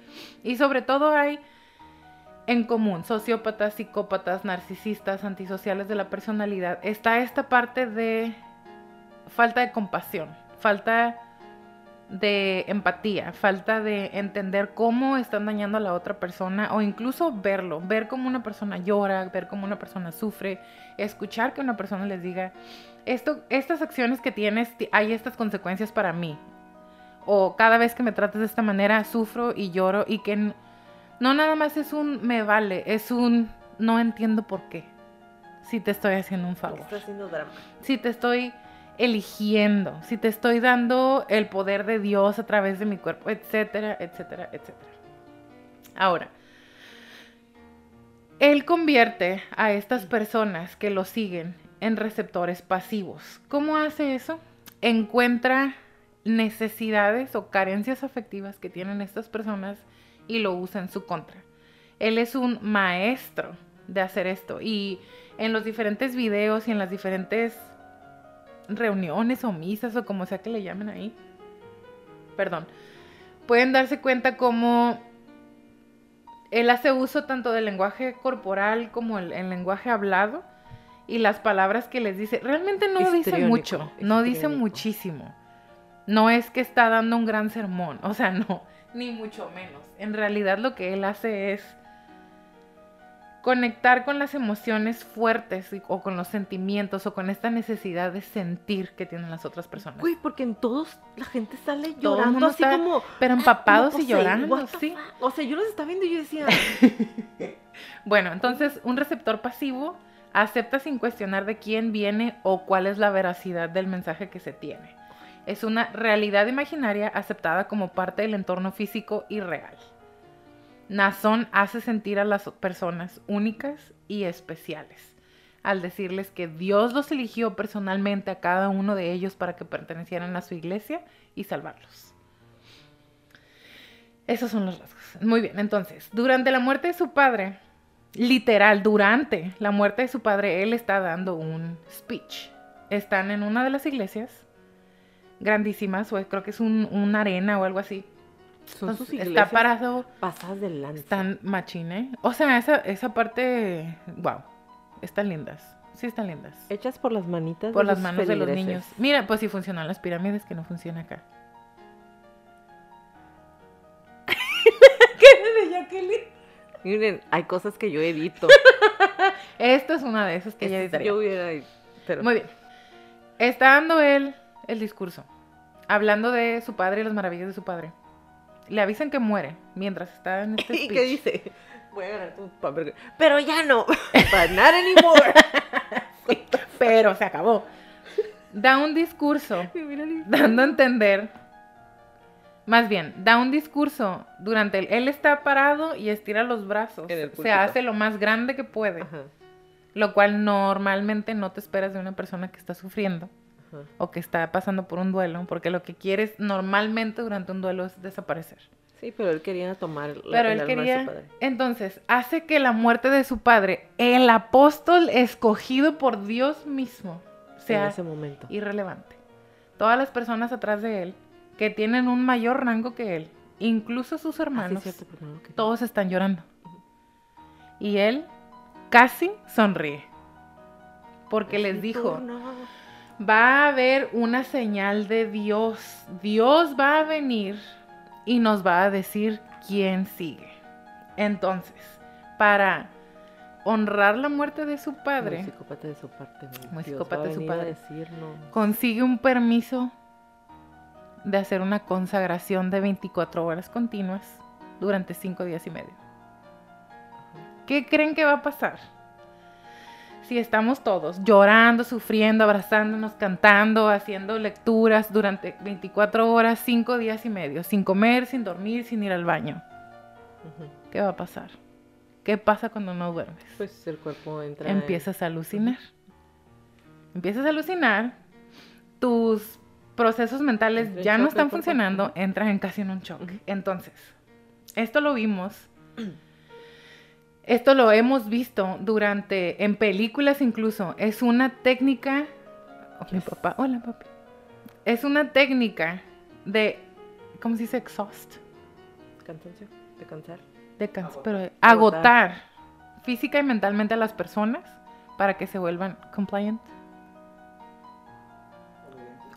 y sobre todo hay en común sociópatas, psicópatas, narcisistas, antisociales de la personalidad. Está esta parte de falta de compasión, falta de empatía, falta de entender cómo están dañando a la otra persona o incluso verlo, ver cómo una persona llora, ver cómo una persona sufre, escuchar que una persona les diga estas acciones que tienes, hay estas consecuencias para mí, o cada vez que me trates de esta manera sufro y lloro, y que no nada más es un me vale, es un no entiendo por qué, si te estoy haciendo un favor, estás haciendo drama, si te estoy eligiendo, si te estoy dando el poder de Dios a través de mi cuerpo, etcétera, etcétera, etcétera. Ahora, él convierte a estas personas que lo siguen en receptores pasivos. ¿Cómo hace eso? Encuentra necesidades o carencias afectivas que tienen estas personas y lo usa en su contra. Él es un maestro de hacer esto, y en los diferentes videos y en las diferentes reuniones o misas o como sea que le llamen ahí, pueden darse cuenta cómo Él hace uso tanto del lenguaje corporal como el lenguaje hablado y las palabras que les dice. Realmente no dice mucho, no dice muchísimo. No es que está dando un gran sermón, o sea, no, ni mucho menos. En realidad lo que él hace es conectar con las emociones fuertes o con los sentimientos o con esta necesidad de sentir que tienen las otras personas. Uy, porque en todos la gente sale llorando, todo así está, como... Pero empapados y llorando, sí. O sea, yo los estaba viendo y yo decía... Bueno, entonces un receptor pasivo acepta sin cuestionar de quién viene o cuál es la veracidad del mensaje que se tiene. Es una realidad imaginaria aceptada como parte del entorno físico y real. Naasón hace sentir a las personas únicas y especiales, al decirles que Dios los eligió personalmente a cada uno de ellos para que pertenecieran a su iglesia y salvarlos. Esos son los rasgos. Muy bien, entonces, durante la muerte de su padre, literal, durante la muerte de su padre, él está dando un speech. Están en una de las iglesias grandísimas, o creo que es una arena o algo así. Son sus iglesias, está parado, pasadas de lanza. Están machine. O sea, esa parte, wow, están lindas. Sí, están lindas. Hechas por las manitas. Por las manos de los niños. Mira, pues si funcionan las pirámides, que no funciona acá. ¿Qué es de Jacqueline? Miren, hay cosas que yo edito. Esto es una de esas que ella editaría. Yo hubiera editado. Muy bien. Está dando él el discurso, hablando de su padre y las maravillas de su padre. Le avisan que muere mientras está en este speech. ¿Y qué dice? Voy a ganar tu papel. Pero ya no. But not anymore. Sí, pero se acabó. Da un discurso dando a entender. Más bien, da un discurso durante él está parado y estira los brazos. Se hace lo más grande que puede. Ajá. Lo cual normalmente no te esperas de una persona que está sufriendo o que está pasando por un duelo, porque lo que quieres normalmente durante un duelo es desaparecer. Sí, pero él quería tomar el alma de su padre. Entonces, hace que la muerte de su padre, el apóstol escogido por Dios mismo, sea en ese momento irrelevante. Todas las personas atrás de él, que tienen un mayor rango que él, incluso sus hermanos, todos están llorando. Y él casi sonríe, porque les dijo... Va a haber una señal de Dios. Dios va a venir y nos va a decir quién sigue. Entonces, para honrar la muerte de su padre, muy psicópata de su parte, muy psicópata de su padre, consigue un permiso de hacer una consagración de 24 horas continuas durante 5 días y medio. ¿Qué creen que va a pasar? Si estamos todos llorando, sufriendo, abrazándonos, cantando, haciendo lecturas durante 24 horas, 5 días y medio, sin comer, sin dormir, sin ir al baño. ¿Qué va a pasar? ¿Qué pasa cuando no duermes? Pues el cuerpo entra... Empiezas a alucinar. Empiezas a alucinar, tus procesos mentales ya no están funcionando, entras casi en un shock. Entonces, esto lo vimos... Esto lo hemos visto en películas incluso. Es una técnica... Oh, mi papá. Hola, papi. Es una técnica de... ¿Cómo se dice? Exhaust. Cansancio. De cansar. Agotar física y mentalmente a las personas para que se vuelvan compliant.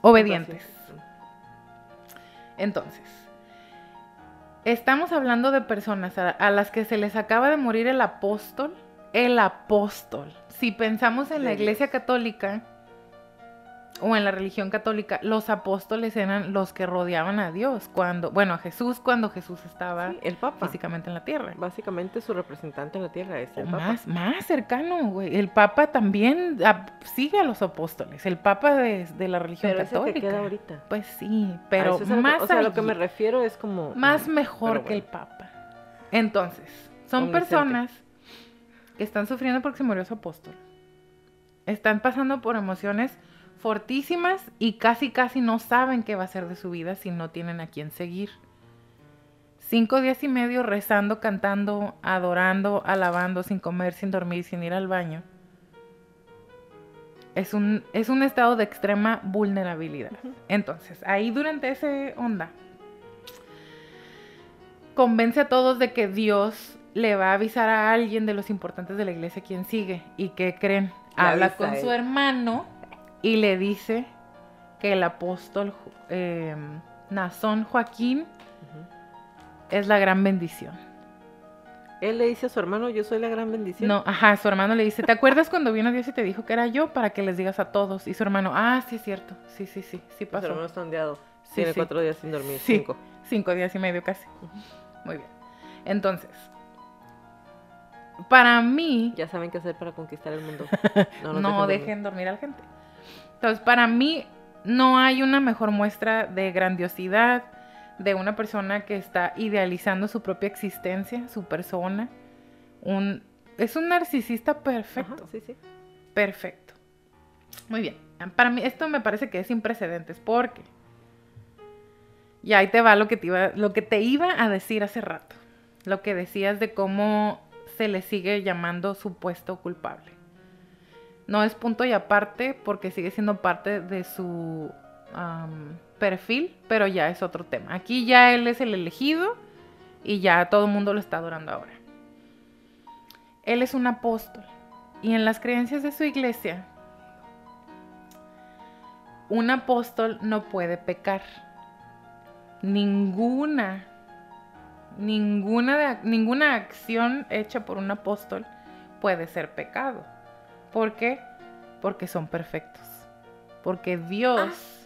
Obedientes. Entonces... Estamos hablando de personas a las que se les acaba de morir el apóstol. El apóstol. Si pensamos en la iglesia católica o en la religión católica, los apóstoles eran los que rodeaban a Dios cuando Jesús estaba el Papa, físicamente en la tierra. Básicamente su representante en la tierra es el Papa. Más cercano, güey. El Papa también sigue a los apóstoles. El Papa de la religión católica. Pero ese que queda ahorita. Pues sí, pero eso es más... O sea, lo que me refiero es como... Más mejor que el Papa. Entonces, son personas que están sufriendo porque se murió su apóstol. Están pasando por emociones... fortísimas y casi no saben qué va a ser de su vida si no tienen a quién seguir. 5 días y medio rezando, cantando, adorando, alabando, sin comer, sin dormir, sin ir al baño. Es un estado de extrema vulnerabilidad. Entonces, ahí durante esa onda, convence a todos de que Dios le va a avisar a alguien de los importantes de la iglesia quién sigue. ¿Y qué creen? Habla con su hermano y le dice que el apóstol Naasón Joaquín es la gran bendición. Él le dice a su hermano, yo soy la gran bendición. No, ajá, su hermano le dice, ¿te acuerdas cuando vino Dios y te dijo que era yo? Para que les digas a todos. Y su hermano, ah, sí es cierto, sí, sí, sí, sí pasó. Su hermano está ondeado, tiene 4 días sin dormir, 5. Sí, 5 días y medio casi. Muy bien. Entonces, para mí... Ya saben qué hacer para conquistar el mundo. No dejen dormir a la gente. Entonces, para mí, no hay una mejor muestra de grandiosidad, de una persona que está idealizando su propia existencia, su persona. Es un narcisista perfecto. Ajá, sí, sí. Perfecto. Muy bien. Para mí esto me parece que es sin precedentes, porque... Y ahí te va lo que te iba a decir hace rato. Lo que decías de cómo se le sigue llamando supuesto culpable. No es punto y aparte porque sigue siendo parte de su... perfil, pero ya es otro tema. Aquí ya él es el elegido y ya todo el mundo lo está adorando ahora. Él es un apóstol y en las creencias de su iglesia un apóstol no puede pecar. Ninguna acción hecha por un apóstol puede ser pecado. ¿Por qué? Porque son perfectos. Porque Dios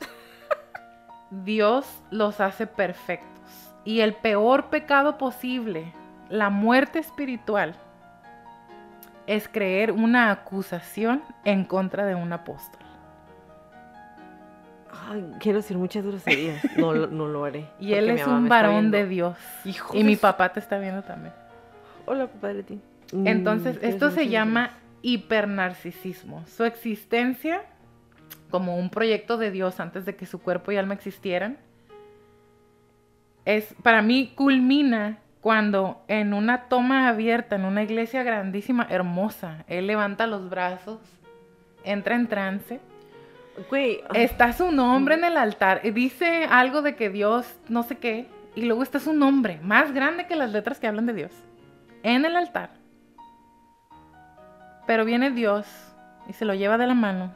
los hace perfectos. Y el peor pecado posible, la muerte espiritual, es creer una acusación en contra de un apóstol. Ay, quiero decir muchas groserías. No lo haré. Y él es un varón de Dios. Hijo, y mi papá te está viendo también. Hola, papá de Leti. Entonces, esto se llama hipernarcisismo. Su existencia... como un proyecto de Dios antes de que su cuerpo y alma existieran, para mí culmina cuando en una toma abierta, en una iglesia grandísima, hermosa, él levanta los brazos, entra en trance, está su nombre en el altar, dice algo de que Dios no sé qué, y luego está su nombre, más grande que las letras que hablan de Dios, en el altar. Pero viene Dios y se lo lleva de la mano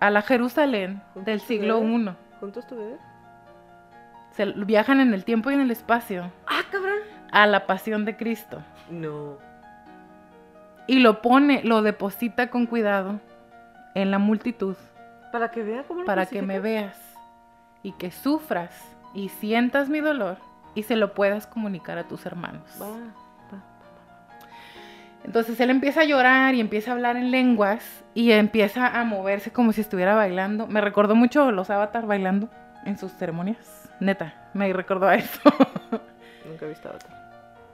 a la Jerusalén del siglo I. ¿Juntos tu bebé? Viajan en el tiempo y en el espacio. ¡Ah, cabrón! A la pasión de Cristo. No. Y lo deposita con cuidado en la multitud. ¿Para que vea cómo lo Para pacifica? Que me veas y que sufras y sientas mi dolor y se lo puedas comunicar a tus hermanos. Entonces él empieza a llorar y empieza a hablar en lenguas y empieza a moverse como si estuviera bailando. Me recordó mucho los Avatar bailando en sus ceremonias. Neta, me recordó a eso. Nunca he visto Avatar.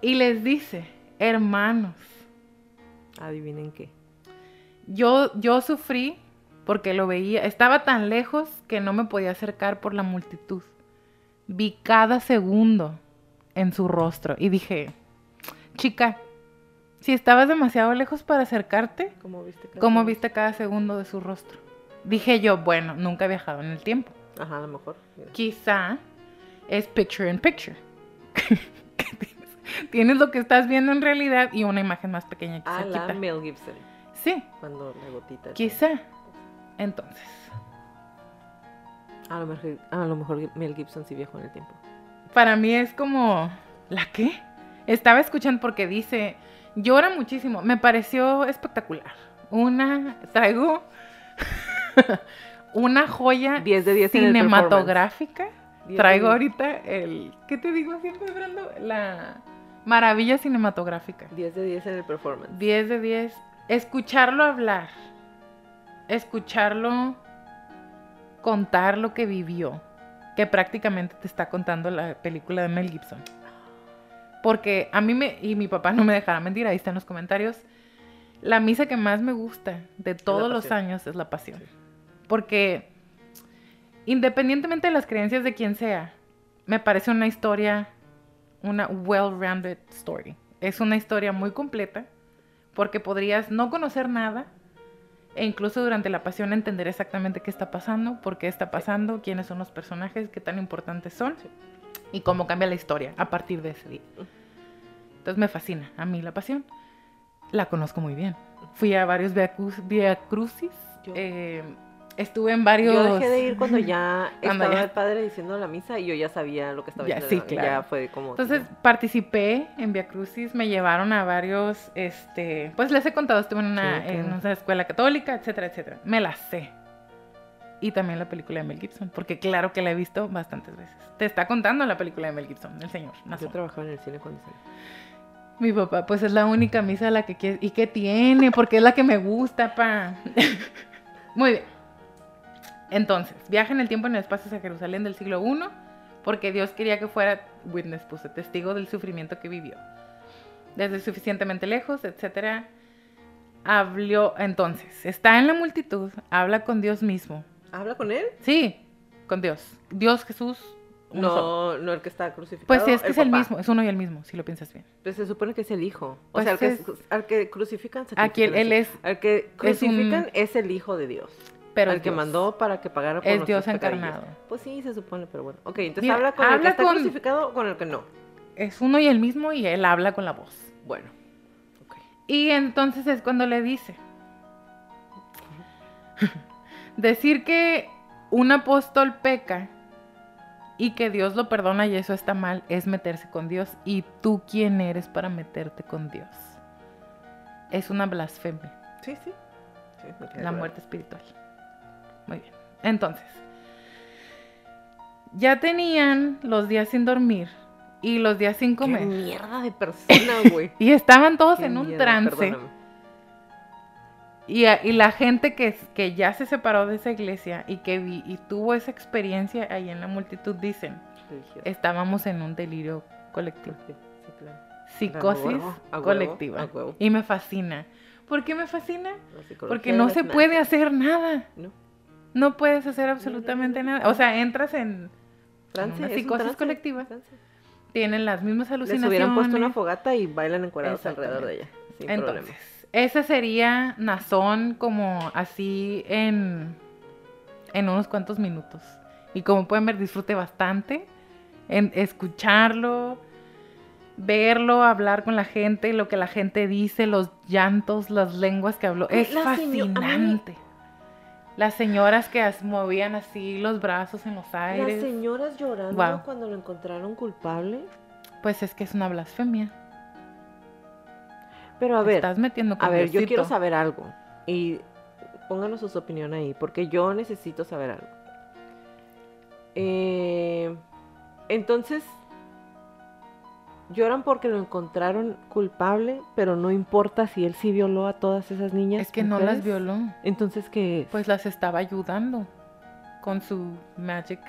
Y les dice, hermanos. Adivinen qué. Yo sufrí porque lo veía. Estaba tan lejos que no me podía acercar por la multitud. Vi cada segundo en su rostro y dije, chica... Si estabas demasiado lejos para acercarte, ¿cómo viste cada segundo de su rostro? Dije yo, bueno, nunca he viajado en el tiempo. Ajá, a lo mejor. Mira. Quizá es picture in picture. Tienes lo que estás viendo en realidad y una imagen más pequeña que se quita. A la Mel Gibson. Sí. Cuando la gotita. Quizá. Entonces. A lo mejor Mel Gibson sí viajó en el tiempo. Para mí es como, ¿la qué? Estaba escuchando porque dice... Llora muchísimo, me pareció espectacular. Traigo una joya 10 de 10 cinematográfica. 10 traigo 10. Ahorita ¿qué te digo siempre, Brando? La maravilla cinematográfica. 10 de 10 en el performance. 10 de 10. Escucharlo hablar, escucharlo contar lo que vivió, que prácticamente te está contando la película de Mel Gibson. Porque a mí y mi papá no me dejará mentir, ahí está en los comentarios, la misa que más me gusta de todos los años es la pasión. Sí. Porque independientemente de las creencias de quien sea, me parece una historia, una well-rounded story. Es una historia muy completa porque podrías no conocer nada e incluso durante la pasión entender exactamente qué está pasando, por qué está pasando, quiénes son los personajes, qué tan importantes son. Sí. Y cómo cambia la historia a partir de ese día. Entonces me fascina, a mí la pasión. La conozco muy bien. Fui a varios viacrucis. Estuve en varios... Yo dejé de ir cuando ya estaba el padre diciendo la misa y yo ya sabía lo que estaba diciendo. Sí, claro. Ya fue como... Entonces, ¿no? Participé en viacrucis, me llevaron a varios... pues les he contado, estuve en una, sí, claro, en una escuela católica, etcétera, etcétera. Me la sé. Y también la película de Mel Gibson, porque claro que la he visto bastantes veces. Te está contando la película de Mel Gibson, el señor Naasón. Yo trabajaba en el cine cuando salió. Mi papá, pues es la única misa a la que quiere... ¿Y qué tiene? Porque es la que me gusta, pa. Muy bien. Entonces, viaja en el tiempo y en el espacio hacia Jerusalén del siglo I, porque Dios quería que fuera witness, puse, testigo del sufrimiento que vivió. Desde suficientemente lejos, etcétera, habló. Entonces, está en la multitud, habla con Dios mismo. ¿Habla con él? Sí, con Dios. Dios, Jesús. No, no el que está crucificado. Pues sí, es que es el mismo, es uno y el mismo, si lo piensas bien. Pero se supone que es el hijo. O sea, al que crucifican, se crucifican. Él es... Al que crucifican es el hijo de Dios. Pero el que mandó para que pagara por los pecados. Es Dios encarnado. Pues sí, se supone, pero bueno. Ok, entonces habla con el que está crucificado o con el que no. Es uno y el mismo y él habla con la voz. Bueno. Okay. Y entonces es cuando le dice... Decir que un apóstol peca y que Dios lo perdona y eso está mal es meterse con Dios. ¿Y tú quién eres para meterte con Dios? Es una blasfemia. Sí, sí, sí, la muerte espiritual. Muy bien. Entonces, ya tenían los días sin dormir y los días sin comer. ¡Qué mierda de persona, güey! Y estaban todos en un trance. Perdóname. Y la gente que ya se separó de esa iglesia y que tuvo esa experiencia ahí en la multitud dicen, religioso, estábamos en un delirio colectivo. Sí, sí, claro. Psicosis colectiva. A huevo. Y me fascina. ¿Por qué me fascina? Porque no se puede hacer nada. No puedes hacer absolutamente nada. O sea, entras en Francia, una psicosis colectiva. Francia. Tienen las mismas alucinaciones. Les hubieran puesto una fogata y bailan encuadrados alrededor de ella. Sin problema. Ese sería Naasón como así en unos cuantos minutos. Y como pueden ver, disfruté bastante en escucharlo, verlo, hablar con la gente, lo que la gente dice, los llantos, las lenguas que habló. Es fascinante. Las señoras que movían así los brazos en los aires. Las señoras llorando cuando lo encontraron culpable. Pues es que es una blasfemia. Pero a ver, estás metiendo con yo quiero saber algo y pónganos sus opiniones ahí, porque yo necesito saber algo. Entonces, lloran porque lo encontraron culpable, pero no importa si él sí violó a todas esas niñas. Es que no las violó. Entonces, ¿qué es? Pues las estaba ayudando con su magic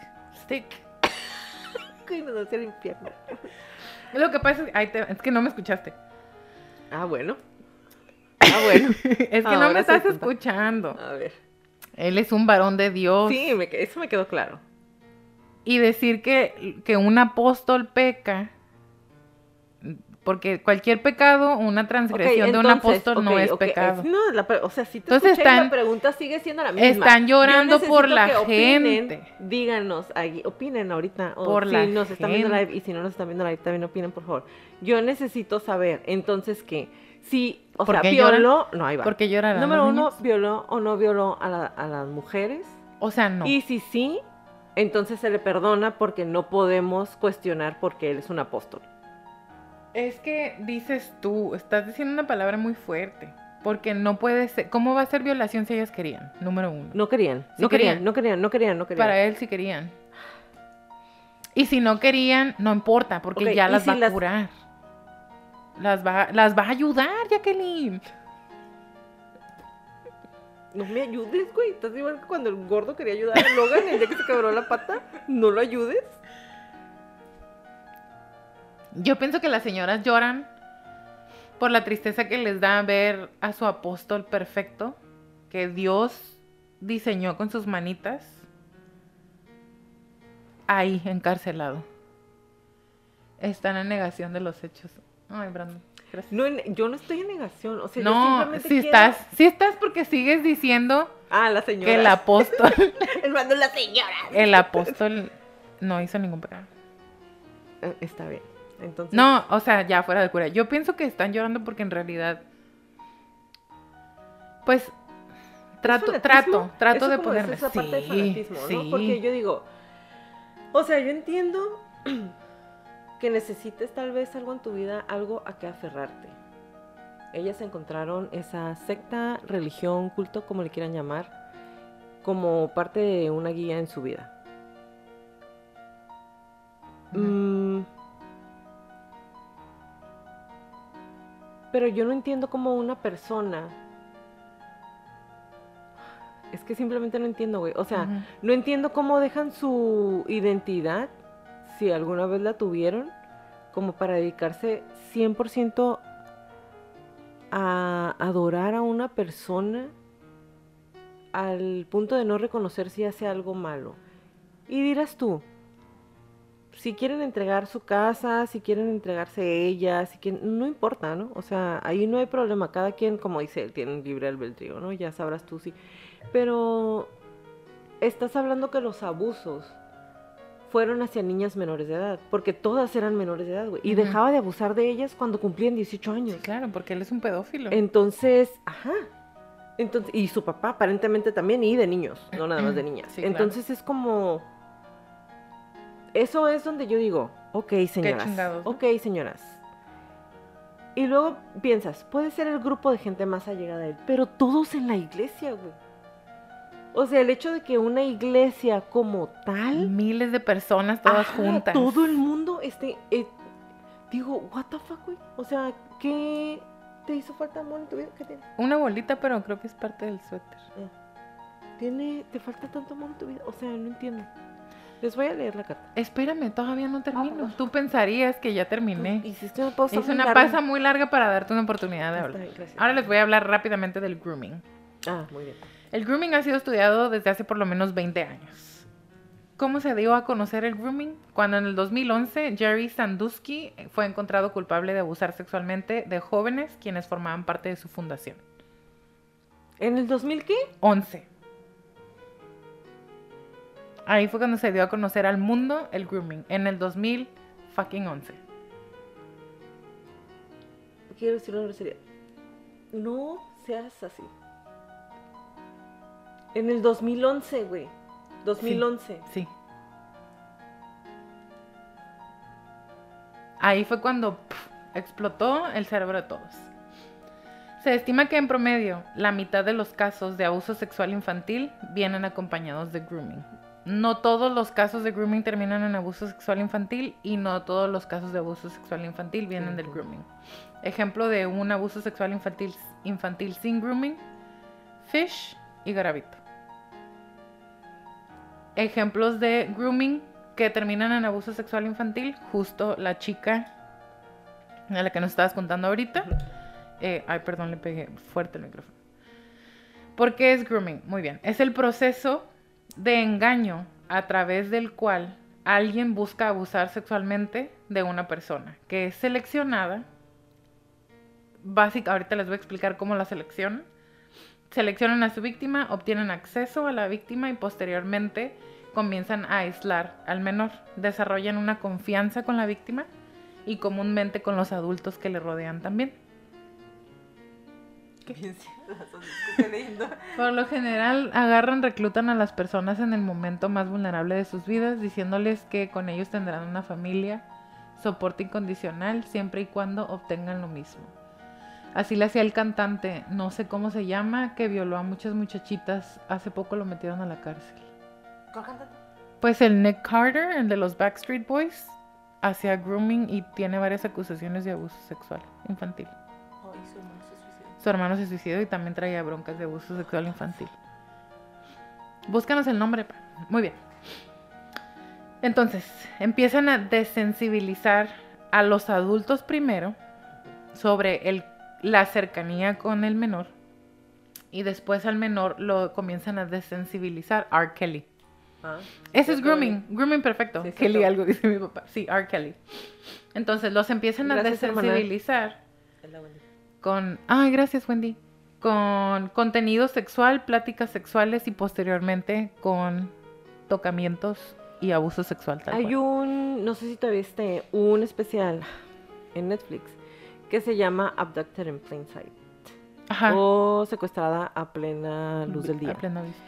stick. Que nos hace el infierno. Lo que pasa es que no me escuchaste. Ah, bueno. Es que ahora no me estás escuchando. A ver. Él es un varón de Dios. Sí, eso me quedó claro. Y decir que un apóstol peca, porque cualquier pecado, una transgresión de un apóstol no es pecado. Sí te escuché, la pregunta sigue siendo la misma. Están llorando por la gente. Díganos, opinen ahorita. Si nos están viendo live y si no nos están viendo live, también opinen, por favor. Yo necesito saber, entonces, ¿qué? Si, violó... No, ahí va. ¿Por qué llorarán? Número uno, ¿violó o no violó a las mujeres? O sea, no. Y si sí, entonces se le perdona porque no podemos cuestionar porque él es un apóstol. Es que dices tú, estás diciendo una palabra muy fuerte, porque no puede ser, ¿cómo va a ser violación si ellas querían? Número uno. No querían. Para él sí querían. Y si no querían, no importa, porque ya las va a curar. Las va a ayudar, Jacqueline. No me ayudes, güey. Estás igual que cuando el gordo quería ayudar a Logan, el día que se quebró la pata, no lo ayudes. Yo pienso que las señoras lloran por la tristeza que les da ver a su apóstol perfecto, que Dios diseñó con sus manitas, ahí, encarcelado. Están en negación de los hechos. Ay, Brandon, gracias. No, yo no estoy en negación. O sea, no, yo simplemente estás porque sigues diciendo las señoras. Que el apóstol... El Brandon, las señoras. El apóstol no hizo ningún pecado. Está bien. Entonces... No, o sea, ya fuera de cura. Yo pienso que están llorando porque en realidad... Pues... Trato de poner... Es esa parte del fanatismo, ¿no? Sí. Porque yo digo... O sea, yo entiendo que necesites tal vez algo en tu vida, algo a que aferrarte. Ellas encontraron esa secta, religión, culto, como le quieran llamar, como parte de una guía en su vida. Pero yo no entiendo cómo una persona... Es que simplemente no entiendo, güey. O sea, no entiendo cómo dejan su identidad, si alguna vez la tuvieron, como para dedicarse 100% a adorar a una persona al punto de no reconocer si hace algo malo. Y dirás tú, si quieren entregar su casa, si quieren entregarse ellas, si quieren, no importa, ¿no? O sea, ahí no hay problema. Cada quien, como dice él, tiene libre albedrío, ¿no? Ya sabrás tú si... Pero estás hablando que los abusos fueron hacia niñas menores de edad, porque todas eran menores de edad, güey. Y dejaba de abusar de ellas cuando cumplían 18 años. Sí, claro, porque él es un pedófilo. Entonces, ajá. Entonces, y su papá aparentemente también, y de niños, no nada más de niñas. Sí, entonces claro. Es como... Eso es donde yo digo, ok, señoras, qué chingados, ¿no? Ok, señoras. Y luego piensas, puede ser el grupo de gente más allegada a él, pero todos en la iglesia, güey. O sea, el hecho de que una iglesia como tal... Miles de personas todas juntas. Todo el mundo, digo, what the fuck, güey. O sea, ¿qué te hizo falta, amor, en tu vida? ¿Qué tiene? Una bolita, pero creo que es parte del suéter. ¿Te falta tanto amor en tu vida? O sea, no entiendo. Les voy a leer la carta. Espérame, todavía no termino. Vamos. Tú pensarías que ya terminé. Hiciste una pausa. Hice una pausa muy larga para darte una oportunidad de hablar. Ahora les voy a hablar rápidamente del grooming. Ah, muy bien. El grooming ha sido estudiado desde hace por lo menos 20 años. ¿Cómo se dio a conocer el grooming? Cuando en el 2011 Jerry Sandusky fue encontrado culpable de abusar sexualmente de jóvenes quienes formaban parte de su fundación. ¿En el 2000 qué? 11. Ahí fue cuando se dio a conocer al mundo el grooming, en el 2011. Quiero decir una grosería. No seas así. En el 2011, güey. 2011. Sí, sí. Ahí fue cuando explotó el cerebro de todos. Se estima que en promedio la mitad de los casos de abuso sexual infantil vienen acompañados de grooming. No todos los casos de grooming terminan en abuso sexual infantil y no todos los casos de abuso sexual infantil vienen del grooming. Ejemplo de un abuso sexual infantil sin grooming, Fish y Garavito. Ejemplos de grooming que terminan en abuso sexual infantil, justo la chica a la que nos estabas contando ahorita. Ay, perdón, le pegué fuerte el micrófono. ¿Por qué es grooming? Muy bien, es el proceso de engaño a través del cual alguien busca abusar sexualmente de una persona que es seleccionada. Ahorita les voy a explicar cómo la seleccionan. Seleccionan a su víctima, obtienen acceso a la víctima y posteriormente comienzan a aislar al menor. Desarrollan una confianza con la víctima y comúnmente con los adultos que le rodean también. Por lo general agarran, reclutan a las personas en el momento más vulnerable de sus vidas, diciéndoles que con ellos tendrán una familia, soporte incondicional, siempre y cuando obtengan lo mismo. Así le hacía el cantante, no sé cómo se llama, que violó a muchas muchachitas. Hace poco lo metieron a la cárcel. ¿Cuál cantante? Pues el Nick Carter, el de los Backstreet Boys, hacía grooming y tiene varias acusaciones de abuso sexual infantil. Su hermano se suicidó y también traía broncas de abuso sexual infantil. Búscanos el nombre. Muy bien. Entonces, empiezan a desensibilizar a los adultos primero sobre la cercanía con el menor y después al menor lo comienzan a desensibilizar. R. Kelly. Ese es grooming. Grooming perfecto. Sí, Kelly algo, dice mi papá. Sí, R. Kelly. Entonces, los empiezan a desensibilizar. Es la buena. Ay, gracias, Wendy. Con contenido sexual, pláticas sexuales y posteriormente con tocamientos y abuso sexual. Hay un, no sé si te viste, un especial en Netflix que se llama Abducted in Plain Sight. Ajá. O Secuestrada a plena luz del día. A plena vista.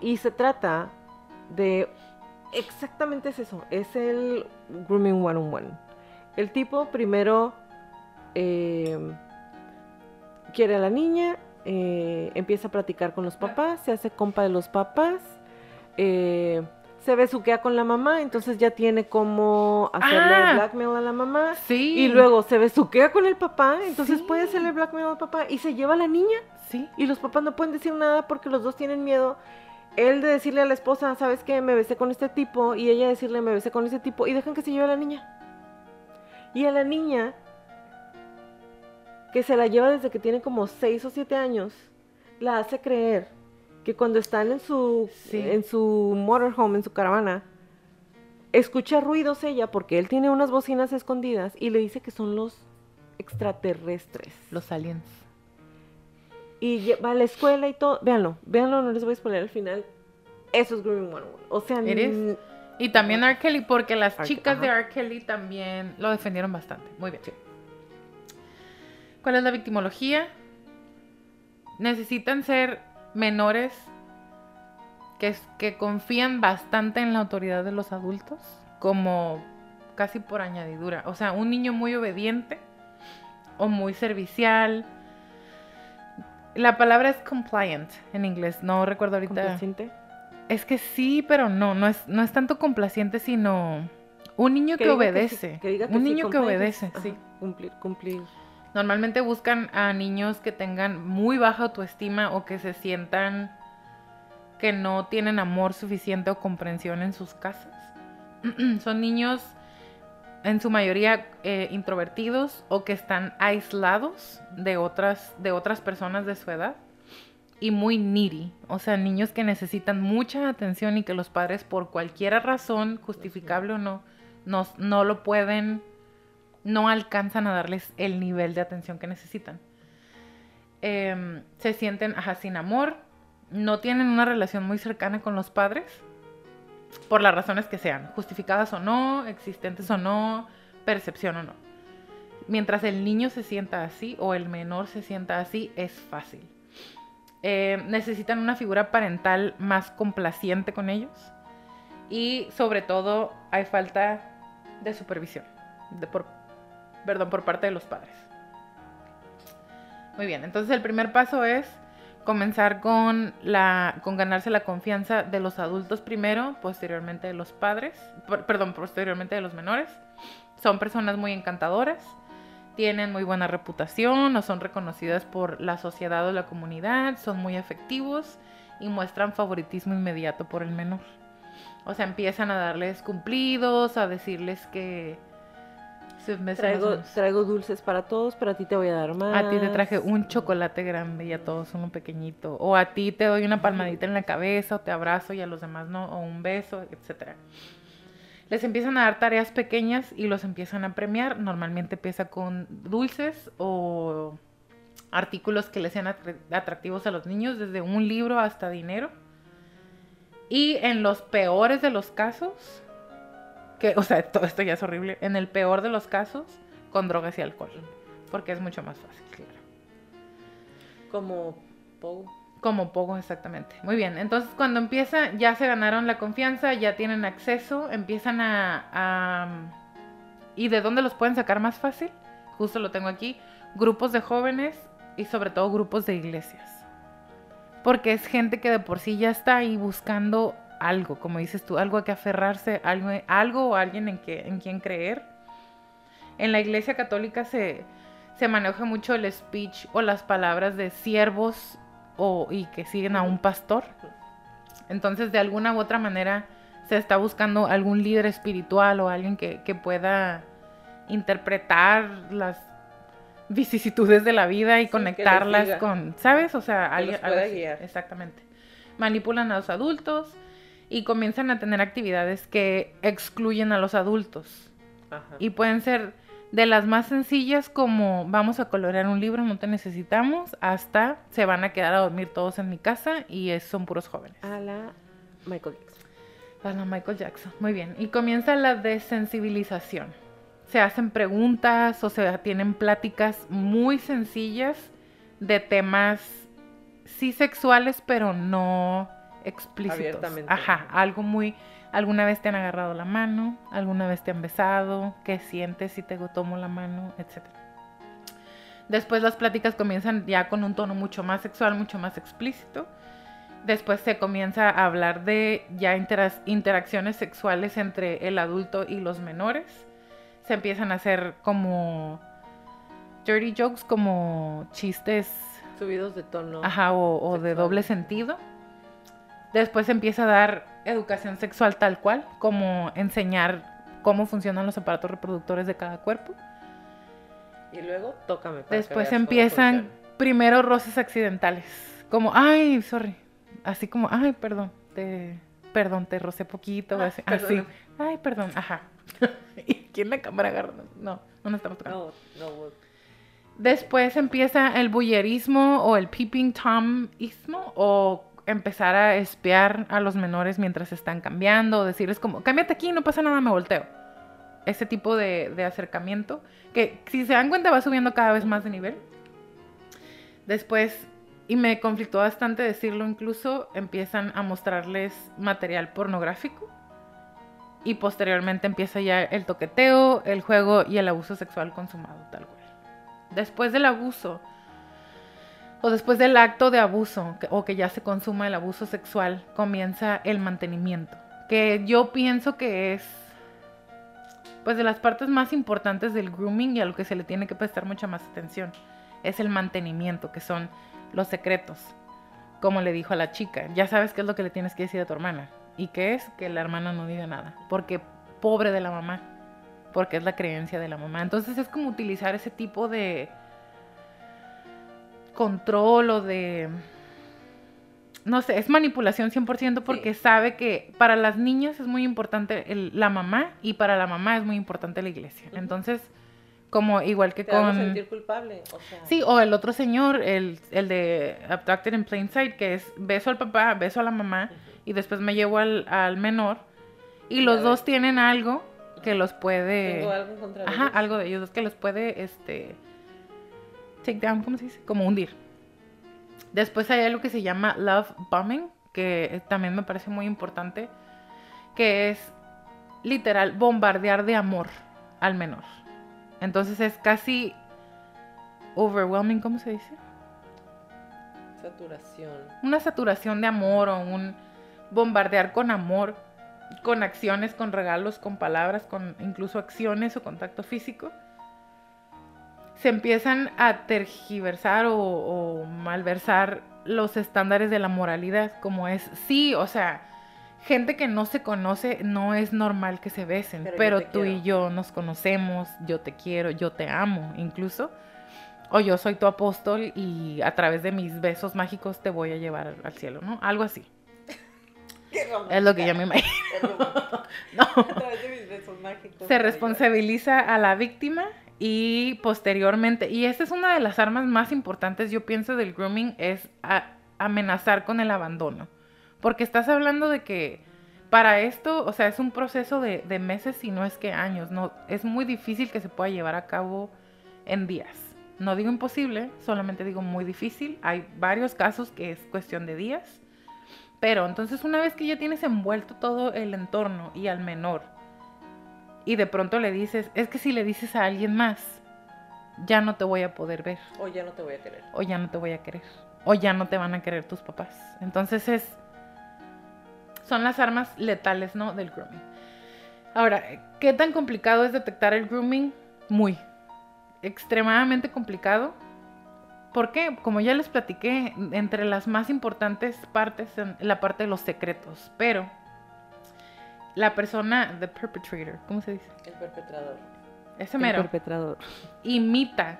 Y se trata de... Exactamente es eso. Es el grooming one-on-one. El tipo primero quiere a la niña, empieza a platicar con los papás, se hace compa de los papás, se besuquea con la mamá, entonces ya tiene como hacerle blackmail a la mamá. Sí. Y luego se besuquea con el papá, entonces sí, puede hacerle blackmail al papá y se lleva a la niña. Sí. Y los papás no pueden decir nada porque los dos tienen miedo. Él de decirle a la esposa, ¿sabes qué? Me besé con este tipo. Y ella decirle, me besé con este tipo. Y dejan que se lleve a la niña. Y a la niña, que se la lleva desde que tiene como 6 o 7 años, la hace creer que cuando están en su motorhome, en su caravana, escucha ruidos ella, porque él tiene unas bocinas escondidas, y le dice que son los extraterrestres. Los aliens. Y va a la escuela y todo. Véanlo, no les voy a spoiler al final. Eso es Grooming 101. O sea, y también R. Kelly, porque las chicas de R. Kelly también lo defendieron bastante. Muy bien. Sí. ¿Cuál es la victimología? Necesitan ser menores que confían bastante en la autoridad de los adultos, como casi por añadidura. O sea, un niño muy obediente o muy servicial. La palabra es compliant en inglés, no recuerdo ahorita. ¿Complaciente? Es que sí, pero no es tanto complaciente, sino un niño que obedece. Un niño que obedece, sí. Cumplir. Normalmente buscan a niños que tengan muy baja autoestima o que se sientan que no tienen amor suficiente o comprensión en sus casas. Son niños en su mayoría introvertidos o que están aislados de otras personas de su edad y muy needy, o sea, niños que necesitan mucha atención y que los padres por cualquier razón, justificable o no lo pueden, no alcanzan a darles el nivel de atención que necesitan. Se sienten sin amor, no tienen una relación muy cercana con los padres, por las razones que sean, justificadas o no, existentes o no, percepción o no. Mientras el niño se sienta así o el menor se sienta así, es fácil. Necesitan una figura parental más complaciente con ellos y sobre todo hay falta de supervisión, por parte de los padres. Muy bien, entonces el primer paso es comenzar con ganarse la confianza de los adultos primero, posteriormente de los padres, posteriormente de los menores. Son personas muy encantadoras, tienen muy buena reputación o son reconocidas por la sociedad o la comunidad, son muy afectivos y muestran favoritismo inmediato por el menor. O sea, empiezan a darles cumplidos, a decirles que... Traigo dulces para todos, pero a ti te voy a dar más. A ti te traje un chocolate grande y a todos uno pequeñito. O a ti te doy una palmadita en la cabeza, o te abrazo y a los demás no, o un beso, etc. Les empiezan a dar tareas pequeñas y los empiezan a premiar. Normalmente empieza con dulces o artículos que les sean atractivos a los niños, desde un libro hasta dinero. Y en los peores de los casos... o sea, todo esto ya es horrible, en el peor de los casos, con drogas y alcohol, porque es mucho más fácil, claro. Como Pogo. Como Pogo, exactamente. Muy bien, entonces cuando empieza, ya se ganaron la confianza, ya tienen acceso, empiezan ¿Y de dónde los pueden sacar más fácil? Justo lo tengo aquí, grupos de jóvenes y sobre todo grupos de iglesias. Porque es gente que de por sí ya está ahí buscando... algo, como dices tú, algo a que aferrarse, algo o alguien en quien creer. En la Iglesia Católica se maneja mucho el speech o las palabras de siervos y que siguen a un pastor. Entonces, de alguna u otra manera, se está buscando algún líder espiritual o alguien que pueda interpretar las vicisitudes de la vida y conectarlas con, ¿sabes? O sea, alguien que los pueda guiar. Exactamente. Manipulan a los adultos y comienzan a tener actividades que excluyen a los adultos. Ajá. Y pueden ser de las más sencillas como vamos a colorear un libro, no te necesitamos, hasta se van a quedar a dormir todos en mi casa y son puros jóvenes. A la Michael Jackson. Para Michael Jackson, muy bien. Y comienza la desensibilización. Se hacen preguntas o se tienen pláticas muy sencillas de temas sí sexuales, pero no explícitos. Abiertamente. Ajá, algo muy... ¿Alguna vez te han agarrado la mano? ¿Alguna vez te han besado? ¿Qué sientes si te tomo la mano? Etcétera. Después las pláticas comienzan ya con un tono mucho más sexual, mucho más explícito. Después se comienza a hablar de ya interacciones sexuales entre el adulto y los menores. Se empiezan a hacer como dirty jokes, como chistes subidos de tono. Ajá, o de doble sentido. Después se empieza a dar educación sexual tal cual, como enseñar cómo funcionan los aparatos reproductores de cada cuerpo. Y luego tócame. Después empiezan primero roces accidentales, como, ay, sorry. Así como, ay, perdón, te rocé poquito, así, perdón. Ay, perdón, ajá. ¿Y quién la cámara agarra? No estamos tocando. No. Después empieza el bullerismo o el peeping tomismo, o empezar a espiar a los menores mientras están cambiando, o decirles como, cámbiate aquí, no pasa nada, me volteo. Ese tipo de acercamiento, que si se dan cuenta va subiendo cada vez más de nivel. Después... Y me conflictó bastante decirlo, incluso empiezan a mostrarles material pornográfico y posteriormente empieza ya el toqueteo, el juego y el abuso sexual consumado, tal cual. Después del abuso, o después del acto de abuso, o que ya se consuma el abuso sexual, comienza el mantenimiento, que yo pienso que es pues de las partes más importantes del grooming y a lo que se le tiene que prestar mucha más atención. Es el mantenimiento, que son... los secretos, como le dijo a la chica. Ya sabes qué es lo que le tienes que decir a tu hermana. ¿Y qué es? Que la hermana no diga nada. Porque pobre de la mamá. Porque es la creencia de la mamá. Entonces es como utilizar ese tipo de control o de... No sé, es manipulación 100% porque sí. Sabe que para las niñas es muy importante la mamá y para la mamá es muy importante la iglesia. Uh-huh. Entonces... Como igual que con... sentir culpable, o sea... Sí, o el otro señor, el de Abducted in Plain Sight, que es beso al papá, beso a la mamá, uh-huh. Y después me llevo al menor, y los dos tienen algo que los puede... Tengo algo contra ellos. Ajá, algo de ellos dos que los puede, take down, ¿cómo se dice? Como hundir. Después hay algo que se llama love bombing, que también me parece muy importante, que es, literal, bombardear de amor al menor. Entonces es casi overwhelming, ¿cómo se dice? Saturación. Una saturación de amor o un bombardear con amor, con acciones, con regalos, con palabras, con incluso acciones o contacto físico. Se empiezan a tergiversar o malversar los estándares de la moralidad, como es, sí, o sea... Gente que no se conoce, no es normal que se besen, pero tú quiero. Y yo nos conocemos, yo te quiero, yo te amo incluso, o yo soy tu apóstol y a través de mis besos mágicos te voy a llevar al cielo, ¿no? Algo así. Es lo que yo me imagino. No. A través de mis besos mágicos. Se responsabiliza a la víctima y posteriormente, y esta es una de las armas más importantes, yo pienso, del grooming, es amenazar con el abandono. Porque estás hablando de que para esto, o sea, es un proceso de meses, si no es que años. No, es muy difícil que se pueda llevar a cabo en días. No digo imposible, solamente digo muy difícil. Hay varios casos que es cuestión de días. Pero entonces una vez que ya tienes envuelto todo el entorno y al menor, y de pronto le dices, es que si le dices a alguien más, ya no te voy a poder ver. O ya no te voy a querer. O ya no te voy a querer. O ya no te van a querer tus papás. Entonces son las armas letales, ¿no?, del grooming. Ahora, ¿qué tan complicado es detectar el grooming? Muy. Extremadamente complicado. ¿Por qué? Como ya les platiqué, entre las más importantes partes, la parte de los secretos. Pero la persona, the perpetrator, ¿cómo se dice? El perpetrador. Ese mero. El perpetrador. Imita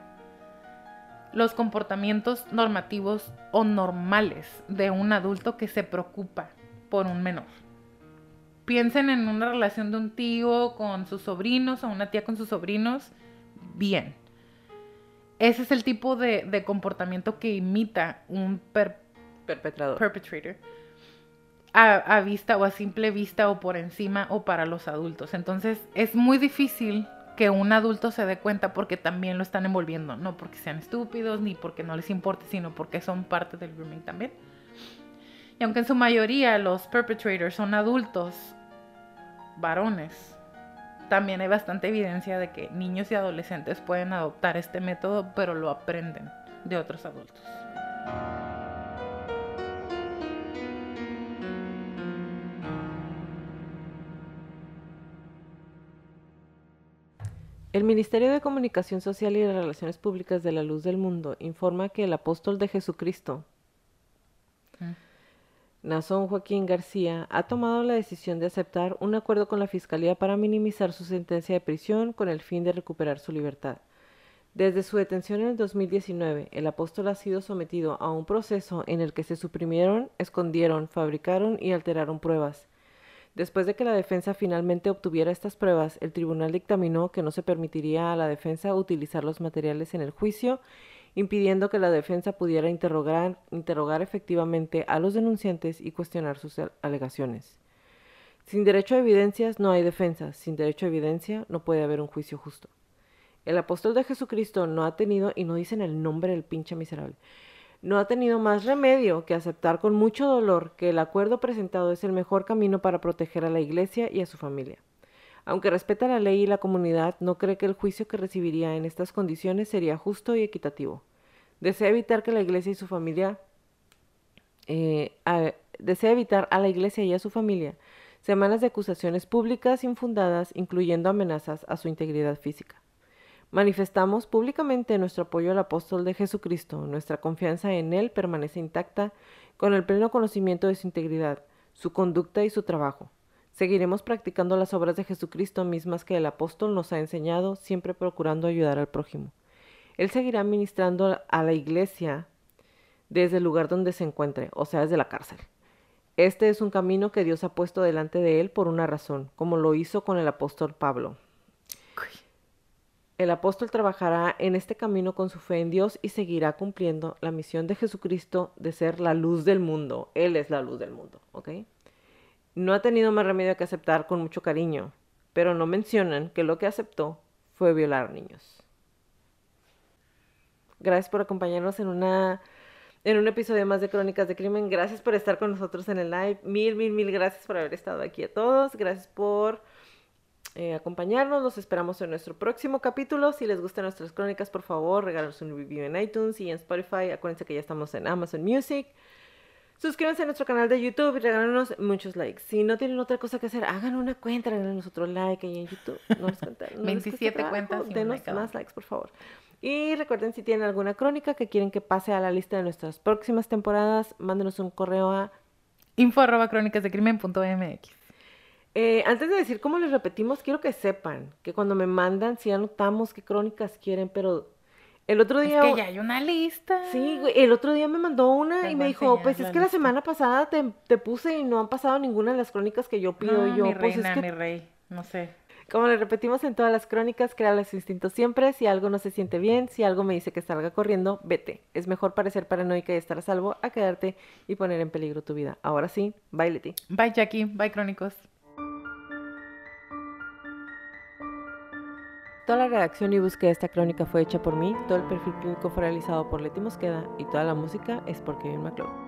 los comportamientos normativos o normales de un adulto que se preocupa por un menor. Piensen en una relación de un tío con sus sobrinos o una tía con sus sobrinos. Bien. Ese es el tipo de comportamiento que imita un perpetrador. a vista o a simple vista o por encima o para los adultos. Entonces es muy difícil que un adulto se dé cuenta porque también lo están envolviendo, no porque sean estúpidos ni porque no les importe, sino porque son parte del grooming también. Y aunque en su mayoría los perpetrators son adultos, varones, también hay bastante evidencia de que niños y adolescentes pueden adoptar este método, pero lo aprenden de otros adultos. El Ministerio de Comunicación Social y de Relaciones Públicas de la Luz del Mundo informa que el apóstol de Jesucristo, Naasón Joaquín García, ha tomado la decisión de aceptar un acuerdo con la Fiscalía para minimizar su sentencia de prisión con el fin de recuperar su libertad. Desde su detención en el 2019, el apóstol ha sido sometido a un proceso en el que se suprimieron, escondieron, fabricaron y alteraron pruebas. Después de que la defensa finalmente obtuviera estas pruebas, el tribunal dictaminó que no se permitiría a la defensa utilizar los materiales en el juicio, impidiendo que la defensa pudiera interrogar efectivamente a los denunciantes y cuestionar sus alegaciones. Sin derecho a evidencias no hay defensa, sin derecho a evidencia no puede haber un juicio justo. El apóstol de Jesucristo no ha tenido, y no dicen el nombre del pinche miserable, no ha tenido más remedio que aceptar con mucho dolor que el acuerdo presentado es el mejor camino para proteger a la Iglesia y a su familia. Aunque respeta la ley y la comunidad, no cree que el juicio que recibiría en estas condiciones sería justo y equitativo. Desea evitar a la Iglesia y a su familia semanas de acusaciones públicas infundadas, incluyendo amenazas a su integridad física. Manifestamos públicamente nuestro apoyo al apóstol de Jesucristo. Nuestra confianza en él permanece intacta con el pleno conocimiento de su integridad, su conducta y su trabajo. Seguiremos practicando las obras de Jesucristo mismas que el apóstol nos ha enseñado, siempre procurando ayudar al prójimo. Él seguirá ministrando a la Iglesia desde el lugar donde se encuentre, o sea, desde la cárcel. Este es un camino que Dios ha puesto delante de él por una razón, como lo hizo con el apóstol Pablo. El apóstol trabajará en este camino con su fe en Dios y seguirá cumpliendo la misión de Jesucristo de ser la luz del mundo. Él es la luz del mundo, ¿ok? No ha tenido más remedio que aceptar con mucho cariño, pero no mencionan que lo que aceptó fue violar niños. Gracias por acompañarnos en un episodio más de Crónicas de Crimen. Gracias por estar con nosotros en el live. Mil gracias por haber estado aquí a todos. Gracias por... acompañarnos, los esperamos en nuestro próximo capítulo. Si les gustan nuestras crónicas, por favor, regálanos un review en iTunes y en Spotify. Acuérdense que ya estamos en Amazon Music. Suscríbanse a nuestro canal de YouTube y regálanos muchos likes. Si no tienen otra cosa que hacer, hagan una cuenta, regálanos otro like ahí en YouTube. No les cuenta, no 27 les cuentas. Denos más likes, por favor. Y recuerden, si tienen alguna crónica que quieren que pase a la lista de nuestras próximas temporadas, mándenos un correo a info@cronicasdecrimen.mx. Antes de decir cómo les repetimos, quiero que sepan que cuando me mandan, sí anotamos qué crónicas quieren, pero el otro día... Es que ya hay una lista. Sí, güey, el otro día me mandó una y me dijo, pues es que la semana pasada te puse y no han pasado ninguna de las crónicas que yo pido. No, yo, mi pues reina, es que... mi rey, no sé. Como les repetimos en todas las crónicas, crea los instintos siempre. Si algo no se siente bien, si algo me dice que salga corriendo, vete. Es mejor parecer paranoica y estar a salvo a quedarte y poner en peligro tu vida. Ahora sí, bye Leti. Bye Jackie, bye crónicos. Toda la redacción y búsqueda de esta crónica fue hecha por mí, todo el perfil clínico fue realizado por Leti Mosqueda y toda la música es por Kevin MacLeod.